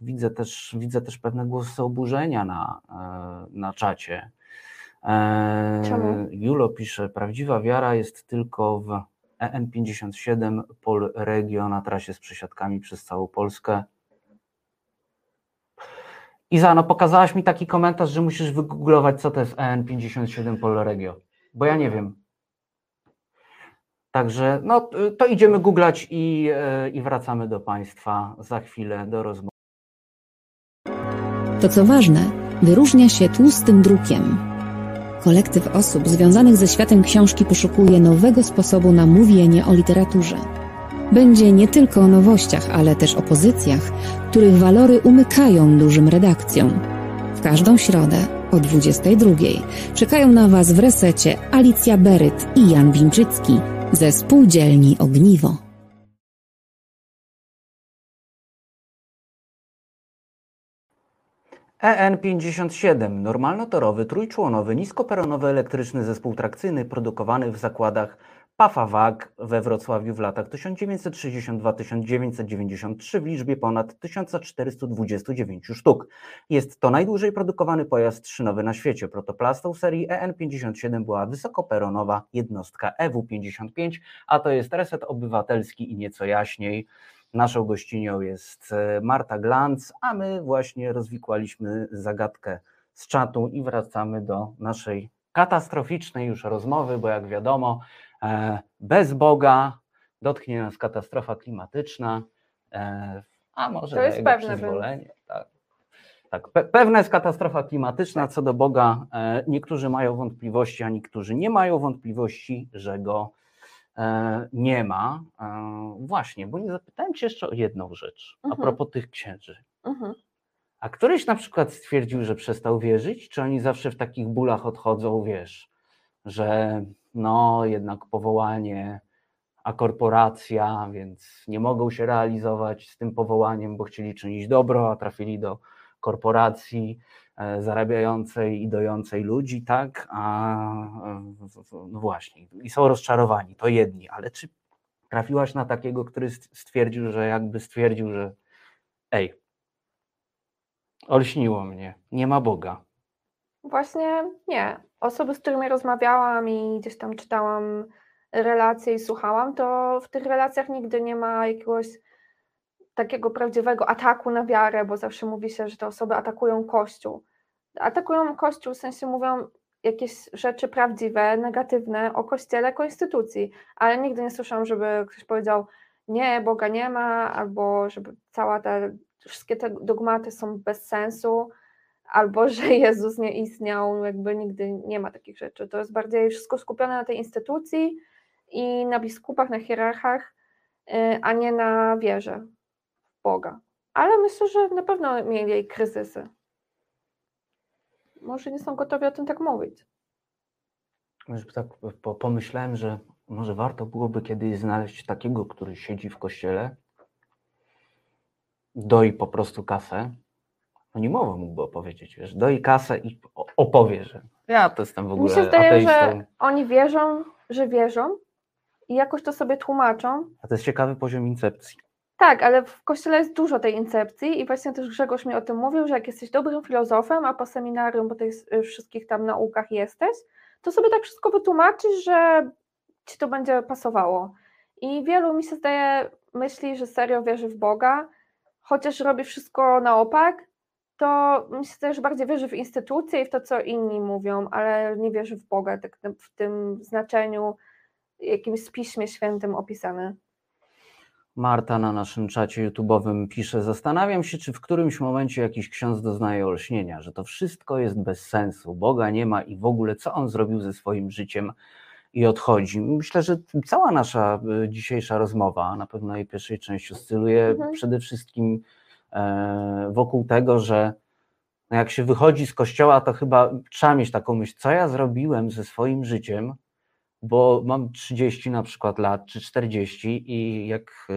widzę też pewne głosy oburzenia na czacie. Czemu? Julo pisze, prawdziwa wiara jest tylko w EM57 Polregio na trasie z przesiadkami przez całą Polskę. Iza, no pokazałaś mi taki komentarz, że musisz wygooglować, co to jest EN57 Polregio, bo ja nie wiem. Także no, to idziemy googlać i wracamy do Państwa za chwilę do rozmowy. To co ważne, wyróżnia się tłustym drukiem. Kolektyw osób związanych ze światem książki poszukuje nowego sposobu na mówienie o literaturze. Będzie nie tylko o nowościach, ale też o pozycjach, których walory umykają dużym redakcjom. W każdą środę o 22 czekają na Was w Resecie Alicja Beryt i Jan Winczycki ze Spółdzielni Ogniwo. EN57, normalnotorowy, trójczłonowy, niskoperonowy elektryczny zespół trakcyjny produkowany w zakładach Pafawag we Wrocławiu w latach 1962-1993 w liczbie ponad 1429 sztuk. Jest to najdłużej produkowany pojazd szynowy na świecie. Protoplastą serii EN57 była wysokoperonowa jednostka EW55, a to jest Reset Obywatelski i Nieco Jaśniej. Naszą gościnią jest Marta Glanc, a my właśnie rozwikłaliśmy zagadkę z czatu i wracamy do naszej katastroficznej już rozmowy, bo jak wiadomo, bez Boga dotknie nas katastrofa klimatyczna, a może to jest pewne przyzwolenie. Tak, pewna jest katastrofa klimatyczna, co do Boga niektórzy mają wątpliwości, a niektórzy nie mają wątpliwości, że go nie ma. Właśnie, bo nie zapytałem Cię jeszcze o jedną rzecz, a propos tych księży. A któryś na przykład stwierdził, że przestał wierzyć? Czy oni zawsze w takich bólach odchodzą, wiesz, że no jednak powołanie, a korporacja, więc nie mogą się realizować z tym powołaniem, bo chcieli czynić dobro, a trafili do korporacji zarabiającej i dojącej ludzi, tak? No właśnie, i są rozczarowani, to jedni, ale czy trafiłaś na takiego, który stwierdził, że ej, olśniło mnie, nie ma Boga? Właśnie nie. Osoby, z którymi rozmawiałam i gdzieś tam czytałam relacje i słuchałam, to w tych relacjach nigdy nie ma jakiegoś takiego prawdziwego ataku na wiarę, bo zawsze mówi się, że te osoby atakują Kościół. Atakują Kościół, w sensie mówią jakieś rzeczy prawdziwe, negatywne o Kościele, o instytucji, ale nigdy nie słyszałam, żeby ktoś powiedział, nie, Boga nie ma, albo żeby wszystkie te dogmaty są bez sensu, albo że Jezus nie istniał, jakby nigdy nie ma takich rzeczy. To jest bardziej wszystko skupione na tej instytucji i na biskupach, na hierarchach, a nie na wierze w Boga. Ale myślę, że na pewno mieli jej kryzysy. Może nie są gotowi o tym tak mówić. Tak pomyślałem, że może warto byłoby kiedyś znaleźć takiego, który siedzi w kościele, doi po prostu kasę, nie mowa mógłby opowiedzieć, wiesz, doi kasę i opowie, że ja to jestem w ogóle ateistą. Mi się zdaje, że oni wierzą, że wierzą i jakoś to sobie tłumaczą. A to jest ciekawy poziom incepcji. Tak, ale w Kościele jest dużo tej incepcji i właśnie też Grzegorz mi o tym mówił, że jak jesteś dobrym filozofem, a po seminarium, po tych wszystkich tam naukach jesteś, to sobie tak wszystko wytłumaczysz, że ci to będzie pasowało. I wielu, mi się zdaje, myśli, że serio wierzy w Boga, chociaż robi wszystko na opak, to myślę, też bardziej wierzy w instytucje i w to, co inni mówią, ale nie wierzy w Boga, tak w tym znaczeniu jakimś z Piśmie Świętym opisane. Marta na naszym czacie YouTube'owym pisze, zastanawiam się, czy w którymś momencie jakiś ksiądz doznaje olśnienia, że to wszystko jest bez sensu, Boga nie ma i w ogóle co on zrobił ze swoim życiem i odchodzi. Myślę, że cała nasza dzisiejsza rozmowa, na pewno jej pierwszej części, oscyluje przede wszystkim wokół tego, że jak się wychodzi z kościoła, to chyba trzeba mieć taką myśl, co ja zrobiłem ze swoim życiem, bo mam 30 na przykład lat, czy 40 i jak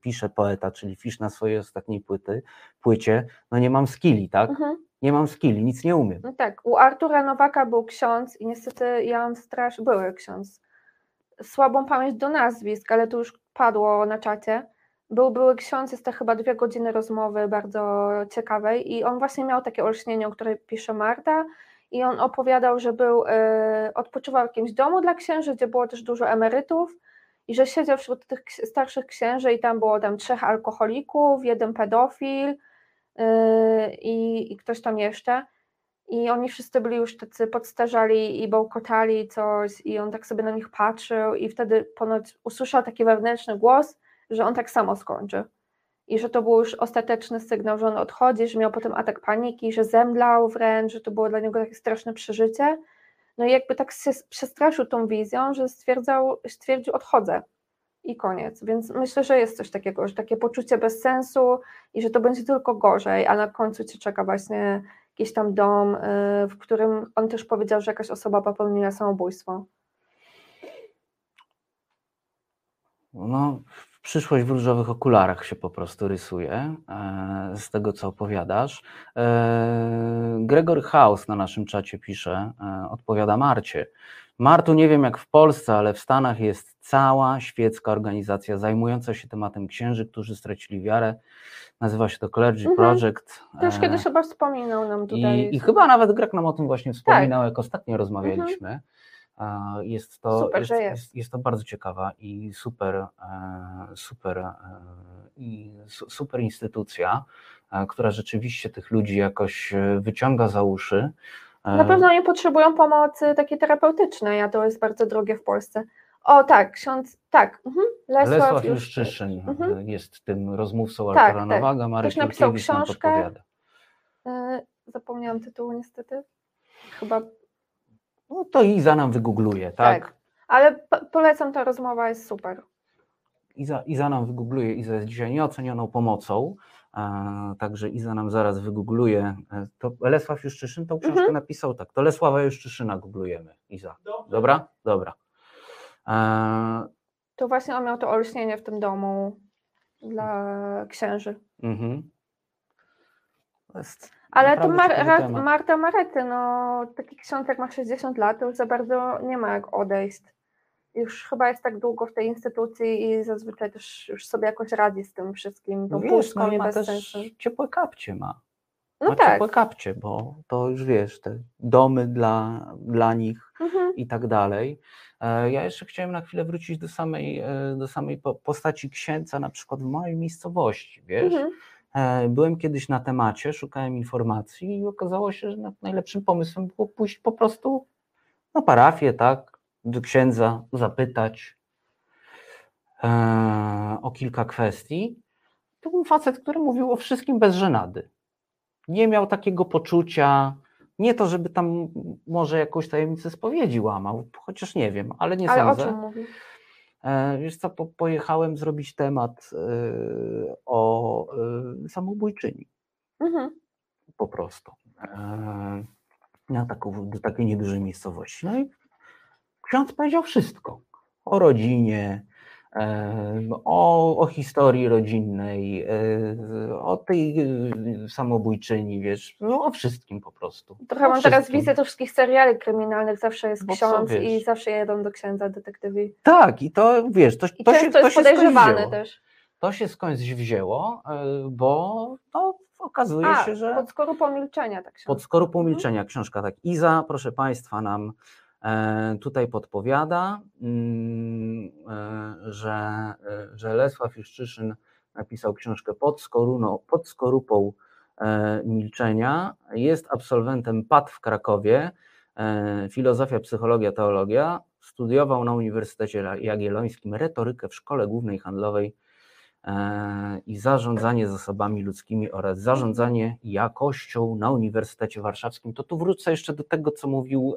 piszę poeta, czyli Fisz na swojej ostatniej płycie, no nie mam skilli, tak? Mhm. Nie mam skilli, nic nie umiem. No tak, u Artura Nowaka był ksiądz i niestety ja mam były ksiądz, słabą pamięć do nazwisk, ale to już padło na czacie. Były ksiądz, jest to chyba 2 godziny rozmowy bardzo ciekawej i on właśnie miał takie olśnienie, o której pisze Marta i on opowiadał, że odpoczywał w jakimś domu dla księży, gdzie było też dużo emerytów i że siedział wśród tych starszych księży i tam było 3 alkoholików, 1 pedofil i ktoś tam jeszcze i oni wszyscy byli już tacy podstarzali i bełkotali coś i on tak sobie na nich patrzył i wtedy ponoć usłyszał taki wewnętrzny głos, że on tak samo skończy i że to był już ostateczny sygnał, że on odchodzi, że miał potem atak paniki, że zemdlał wręcz, że to było dla niego takie straszne przeżycie. No i jakby tak się przestraszył tą wizją, że stwierdził odchodzę i koniec. Więc myślę, że jest coś takiego, że takie poczucie bez sensu i że to będzie tylko gorzej, a na końcu cię czeka właśnie jakiś tam dom, w którym on też powiedział, że jakaś osoba popełniła samobójstwo. No... Przyszłość w różowych okularach się po prostu rysuje z tego, co opowiadasz. Gregor House na naszym czacie pisze, odpowiada Marcie. Martu, nie wiem jak w Polsce, ale w Stanach jest cała świecka organizacja zajmująca się tematem księży, którzy stracili wiarę. Nazywa się to Clergy Project. Też kiedyś chyba wspominał nam tutaj. I chyba nawet Greg nam o tym właśnie wspominał, tak, jak ostatnio rozmawialiśmy. Jest to bardzo ciekawa i super instytucja, która rzeczywiście tych ludzi jakoś wyciąga za uszy. Na pewno oni potrzebują pomocy takiej terapeutycznej, a to jest bardzo drogie w Polsce. O tak, Lesław Juszczyszyn jest tym rozmówcą Artura Nowaga, Marek Jurkiewicz nam podpowiada. Zapomniałam tytułu niestety, chyba... No to Iza nam wygoogluje, tak? Ale polecam, ta rozmowa jest super. Iza nam wygoogluje, Iza jest dzisiaj nieocenioną pomocą, także Iza nam zaraz wygoogluje. To Lesław Juszczyszyn tą książkę napisał, tak, to Lesława Juszczyszyna googlujemy, Iza. Dobra? Dobra. To właśnie on miał to olśnienie w tym domu dla księży. Ale to Marta Marety, no taki ksiądz jak ma 60 lat, to już za bardzo nie ma jak odejść. Już chyba jest tak długo w tej instytucji i zazwyczaj też już sobie jakoś radzi z tym wszystkim. No wiesz, no i ma też ciepłe kapcie ma. No ma tak. Ciepłe kapcie, bo to już wiesz, te domy dla nich i tak dalej. Ja jeszcze chciałem na chwilę wrócić do samej postaci księdza na przykład w mojej miejscowości, wiesz. Byłem kiedyś na temacie, szukałem informacji i okazało się, że najlepszym pomysłem było pójść po prostu na parafię, tak, do księdza, zapytać o kilka kwestii. To był facet, który mówił o wszystkim bez żenady. Nie miał takiego poczucia, nie to, żeby tam może jakąś tajemnicę spowiedzi łamał, chociaż nie wiem, ale nie sądzę. Ale o czym mówi? Wiesz co, pojechałem zrobić temat o samobójczyni, po prostu, do takiej niedużej miejscowości. No i ksiądz powiedział wszystko, o rodzinie, o historii rodzinnej, o tej samobójczyni, wiesz, no o wszystkim po prostu. Trochę mam teraz wizję do wszystkich seriali kryminalnych, zawsze jest ksiądz i zawsze jedą do księdza detektywi. Tak, i to wiesz, to się skądś wzięło, bo to okazuje się, że... Pod skorupą milczenia ta książka. Pod skorupą milczenia książka, tak. Iza, proszę Państwa, nam tutaj podpowiada, że Lesław Juszczyszyn napisał książkę Pod skorupą milczenia. Jest absolwentem PAD w Krakowie, filozofia, psychologia, teologia. Studiował na Uniwersytecie Jagiellońskim retorykę w Szkole Głównej Handlowej i zarządzanie zasobami ludzkimi oraz zarządzanie jakością na Uniwersytecie Warszawskim. To tu wrócę jeszcze do tego, co mówił,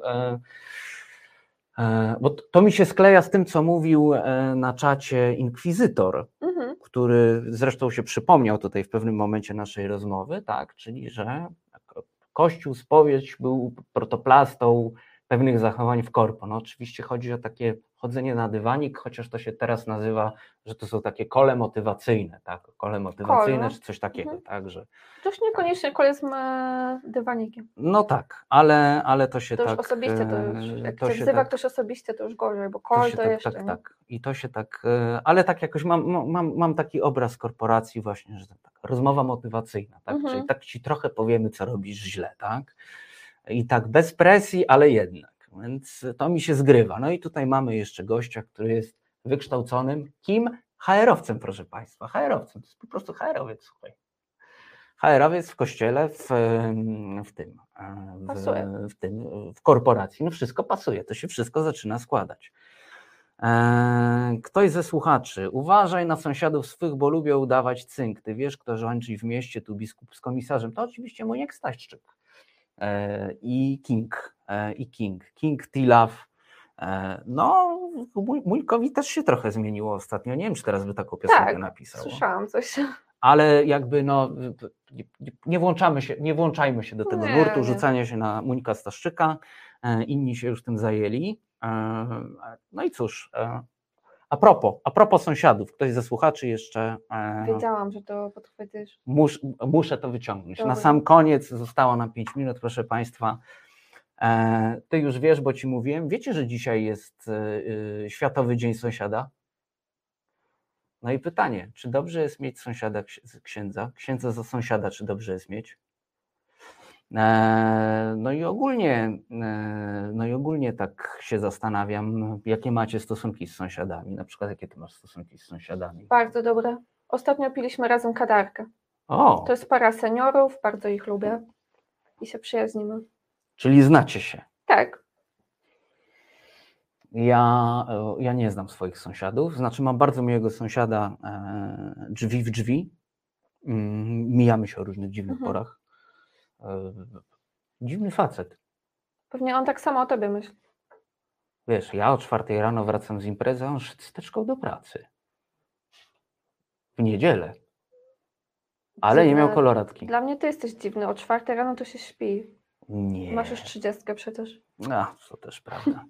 bo to mi się skleja z tym, co mówił na czacie inkwizytor, który zresztą się przypomniał tutaj w pewnym momencie naszej rozmowy, tak, czyli że Kościół, spowiedź był protoplastą pewnych zachowań w korpo. No oczywiście chodzi o takie chodzenie na dywanik, chociaż to się teraz nazywa, że to są takie kole motywacyjne, tak? Kole motywacyjne czy coś takiego. Mhm. Tak, że... To już niekoniecznie kole z dywanikiem. No tak, ale to się to tak... To już osobiście, to już, jak to się nazywa tak, ktoś osobiście, to już gorzej, bo kol to jeszcze... Tak, tak. I to się tak... Ale tak jakoś mam taki obraz korporacji właśnie, że tak, rozmowa motywacyjna, tak? Mhm. Czyli tak ci trochę powiemy, co robisz źle, tak? I tak bez presji, ale jednak. Więc to mi się zgrywa. No i tutaj mamy jeszcze gościa, który jest wykształconym kim? HR-owcem, proszę Państwa. HR-owcem. To jest po prostu HR-owiec, słuchaj. HR-owiec w kościele, w korporacji. No wszystko pasuje, to się wszystko zaczyna składać. Ktoś ze słuchaczy: uważaj na sąsiadów swych, bo lubią udawać cynk. Ty wiesz, kto rządzi w mieście, tu biskup z komisarzem. To oczywiście Muńk Stańczyk. I King Tilaw. No, Muńkowi też się trochę zmieniło ostatnio. Nie wiem, czy teraz by taką piosenkę napisał. Słyszałam coś. Ale jakby no, nie włączajmy się do tego nurtu rzucania się na Muńka Stańczyka. Inni się już tym zajęli. No i cóż, a propos sąsiadów, ktoś ze słuchaczy jeszcze... Wiedziałam, że to podchwytysz. Muszę to wyciągnąć. Dobra. Na sam koniec, zostało nam 5 minut, proszę Państwa. Ty już wiesz, bo Ci mówiłem. Wiecie, że dzisiaj jest Światowy Dzień Sąsiada? No i pytanie, czy dobrze jest mieć sąsiada księdza? Księdza za sąsiada, czy dobrze jest mieć? No i ogólnie tak się zastanawiam, jakie macie stosunki z sąsiadami, na przykład jakie ty masz stosunki z sąsiadami? Bardzo dobre. Ostatnio piliśmy razem kadarkę. O. To jest para seniorów, bardzo ich lubię i się przyjaźnimy. Czyli znacie się? Tak. Ja nie znam swoich sąsiadów, znaczy mam bardzo miłego sąsiada drzwi w drzwi, mijamy się o różnych dziwnych porach. Dziwny facet. Pewnie on tak samo o tobie myśli. Wiesz, ja o 4 rano wracam z imprezy, a on szedł steczką do pracy. W niedzielę. Ale dziwne. Nie miał koloratki. Dla mnie ty jesteś dziwny. O 4 rano to się śpi. Nie. Masz już 30 przecież. A, to też prawda.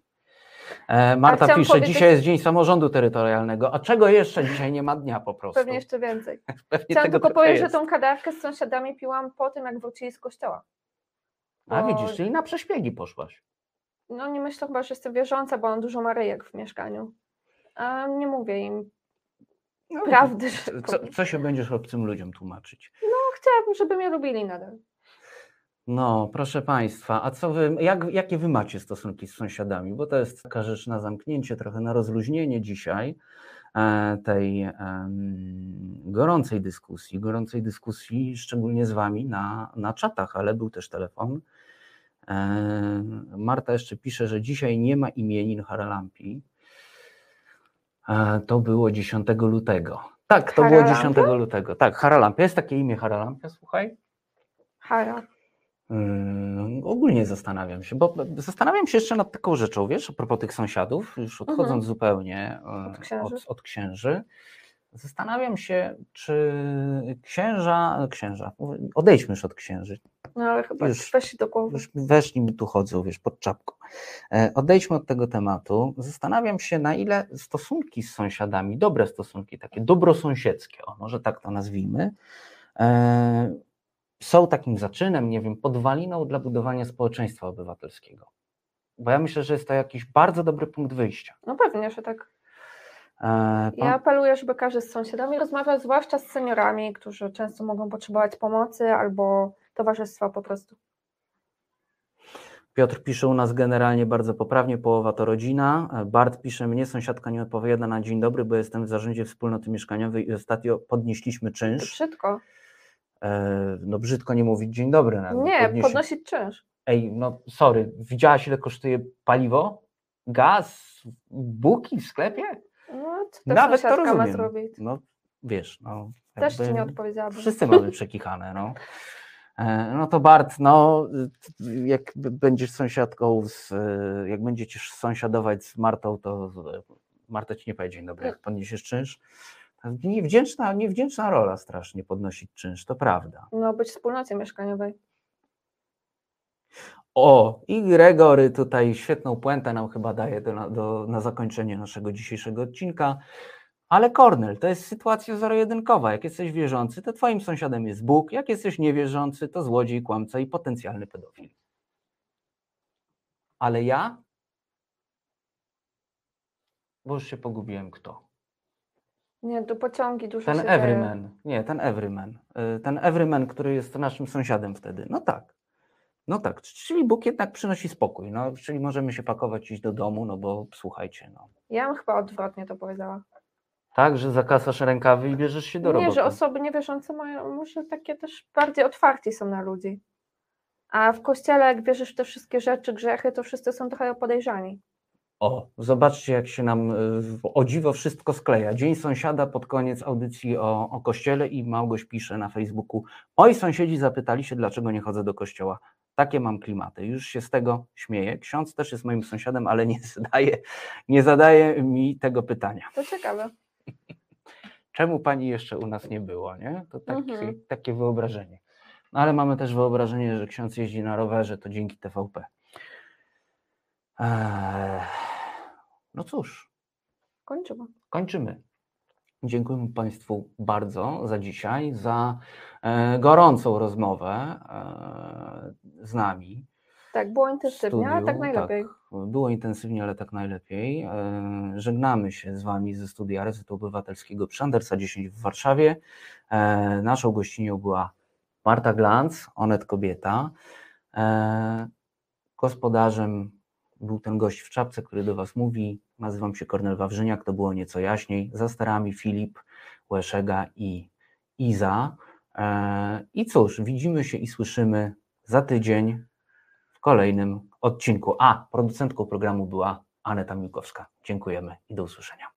Marta pisze, dzisiaj jest Dzień Samorządu Terytorialnego, a czego jeszcze dzisiaj nie ma dnia po prostu. Pewnie jeszcze więcej. Pewnie chciałam tylko powiedzieć, że tą kadarkę z sąsiadami piłam po tym, jak wrócili z kościoła. Bo... A widzisz, czyli na prześpiegi poszłaś. No nie myślę chyba, że jestem wierząca, bo mam dużo Maryjek w mieszkaniu. A nie mówię im prawdy. No, co się będziesz obcym ludziom tłumaczyć? No chciałabym, żeby mnie lubili nadal. No, proszę Państwa, a co wy, jakie wy macie stosunki z sąsiadami? Bo to jest taka rzecz na zamknięcie, trochę na rozluźnienie dzisiaj tej gorącej dyskusji, szczególnie z wami na czatach, ale był też telefon. Marta jeszcze pisze, że dzisiaj nie ma imienin Haralampi. To było 10 lutego. Tak, to było 10 lutego. Tak, Haralampia. Jest takie imię Haralampia, słuchaj. Hara. Ogólnie zastanawiam się, bo zastanawiam się jeszcze nad taką rzeczą, wiesz, a propos tych sąsiadów, już odchodząc zupełnie od księży, zastanawiam się, czy księża, odejdźmy już od księży. No ale chyba już weszli do głowy. Już weszli mi tu chodzą, wiesz, pod czapką. Odejdźmy od tego tematu. Zastanawiam się, na ile stosunki z sąsiadami, dobre stosunki, takie dobrosąsiedzkie, o, może tak to nazwijmy, są takim zaczynem, nie wiem, podwaliną dla budowania społeczeństwa obywatelskiego. Bo ja myślę, że jest to jakiś bardzo dobry punkt wyjścia. No pewnie, że tak. Ja apeluję, żeby każdy z sąsiadami rozmawiał, zwłaszcza z seniorami, którzy często mogą potrzebować pomocy albo towarzystwa po prostu. Piotr pisze u nas generalnie bardzo poprawnie, połowa to rodzina. Bart pisze, mnie sąsiadka nie odpowiada na dzień dobry, bo jestem w zarządzie wspólnoty mieszkaniowej i ostatnio podnieśliśmy czynsz. Szybko. No brzydko nie mówić dzień dobry. Nie, podnosić czynsz. Ej, no sorry, widziałaś ile kosztuje paliwo, gaz, buki w sklepie? No, to nawet to rozumiem. Ma zrobić. No wiesz, no. Też ci nie odpowiedziałabym. Wszyscy mamy przekichane, no. No to Bart, no jak będziesz sąsiadką, jak będziecie sąsiadować z Martą, to Marta ci nie powie dzień dobry, jak podniesiesz czynsz. Niewdzięczna rola strasznie podnosić czynsz, to prawda. No być w wspólnocie mieszkaniowej. O, i Gregory tutaj świetną puentę nam chyba daje na zakończenie naszego dzisiejszego odcinka. Ale Kornel, to jest sytuacja zero-jedynkowa. Jak jesteś wierzący, to twoim sąsiadem jest Bóg. Jak jesteś niewierzący, to złodziej, kłamca i potencjalny pedofil. Ale ja? Bo już się pogubiłem, kto? Nie, to pociągi dużo ten się everyman. Daje. Nie, ten everyman. Ten everyman, który jest naszym sąsiadem wtedy. No tak. No tak, czyli Bóg jednak przynosi spokój, no, czyli możemy się pakować, iść do domu, no bo słuchajcie, no. Ja bym chyba odwrotnie to powiedziała. Tak, że zakasasz rękawy i bierzesz się do roboty. Nie, że osoby niewierzące mają, może takie też bardziej otwarci są na ludzi. A w kościele, jak wierzysz w te wszystkie rzeczy, grzechy, to wszyscy są trochę podejrzani. O, zobaczcie, jak się nam o dziwo wszystko skleja. Dzień sąsiada pod koniec audycji o kościele i Małgoś pisze na Facebooku: oj, sąsiedzi zapytali się, dlaczego nie chodzę do kościoła. Takie mam klimaty. Już się z tego śmieję. Ksiądz też jest moim sąsiadem, ale nie zadaje mi tego pytania. To ciekawe. Czemu pani jeszcze u nas nie było, nie? To takie wyobrażenie. No ale mamy też wyobrażenie, że ksiądz jeździ na rowerze, to dzięki TVP. No cóż. Kończymy. Dziękuję Państwu bardzo za dzisiaj, za gorącą rozmowę z nami. Tak, było intensywnie, ale tak najlepiej. Tak, było intensywnie, ale tak najlepiej. Żegnamy się z Wami ze studia Resetu Obywatelskiego przy Andersa 10 w Warszawie. Naszą gościnią była Marta Glans, Onet-Kobieta. Gospodarzem był ten gość w czapce, który do Was mówi. Nazywam się Kornel Wawrzyniak, to było nieco jaśniej. Za sterami Filip, Łeszega i Iza. I cóż, widzimy się i słyszymy za tydzień w kolejnym odcinku. A producentką programu była Aneta Miłkowska. Dziękujemy i do usłyszenia.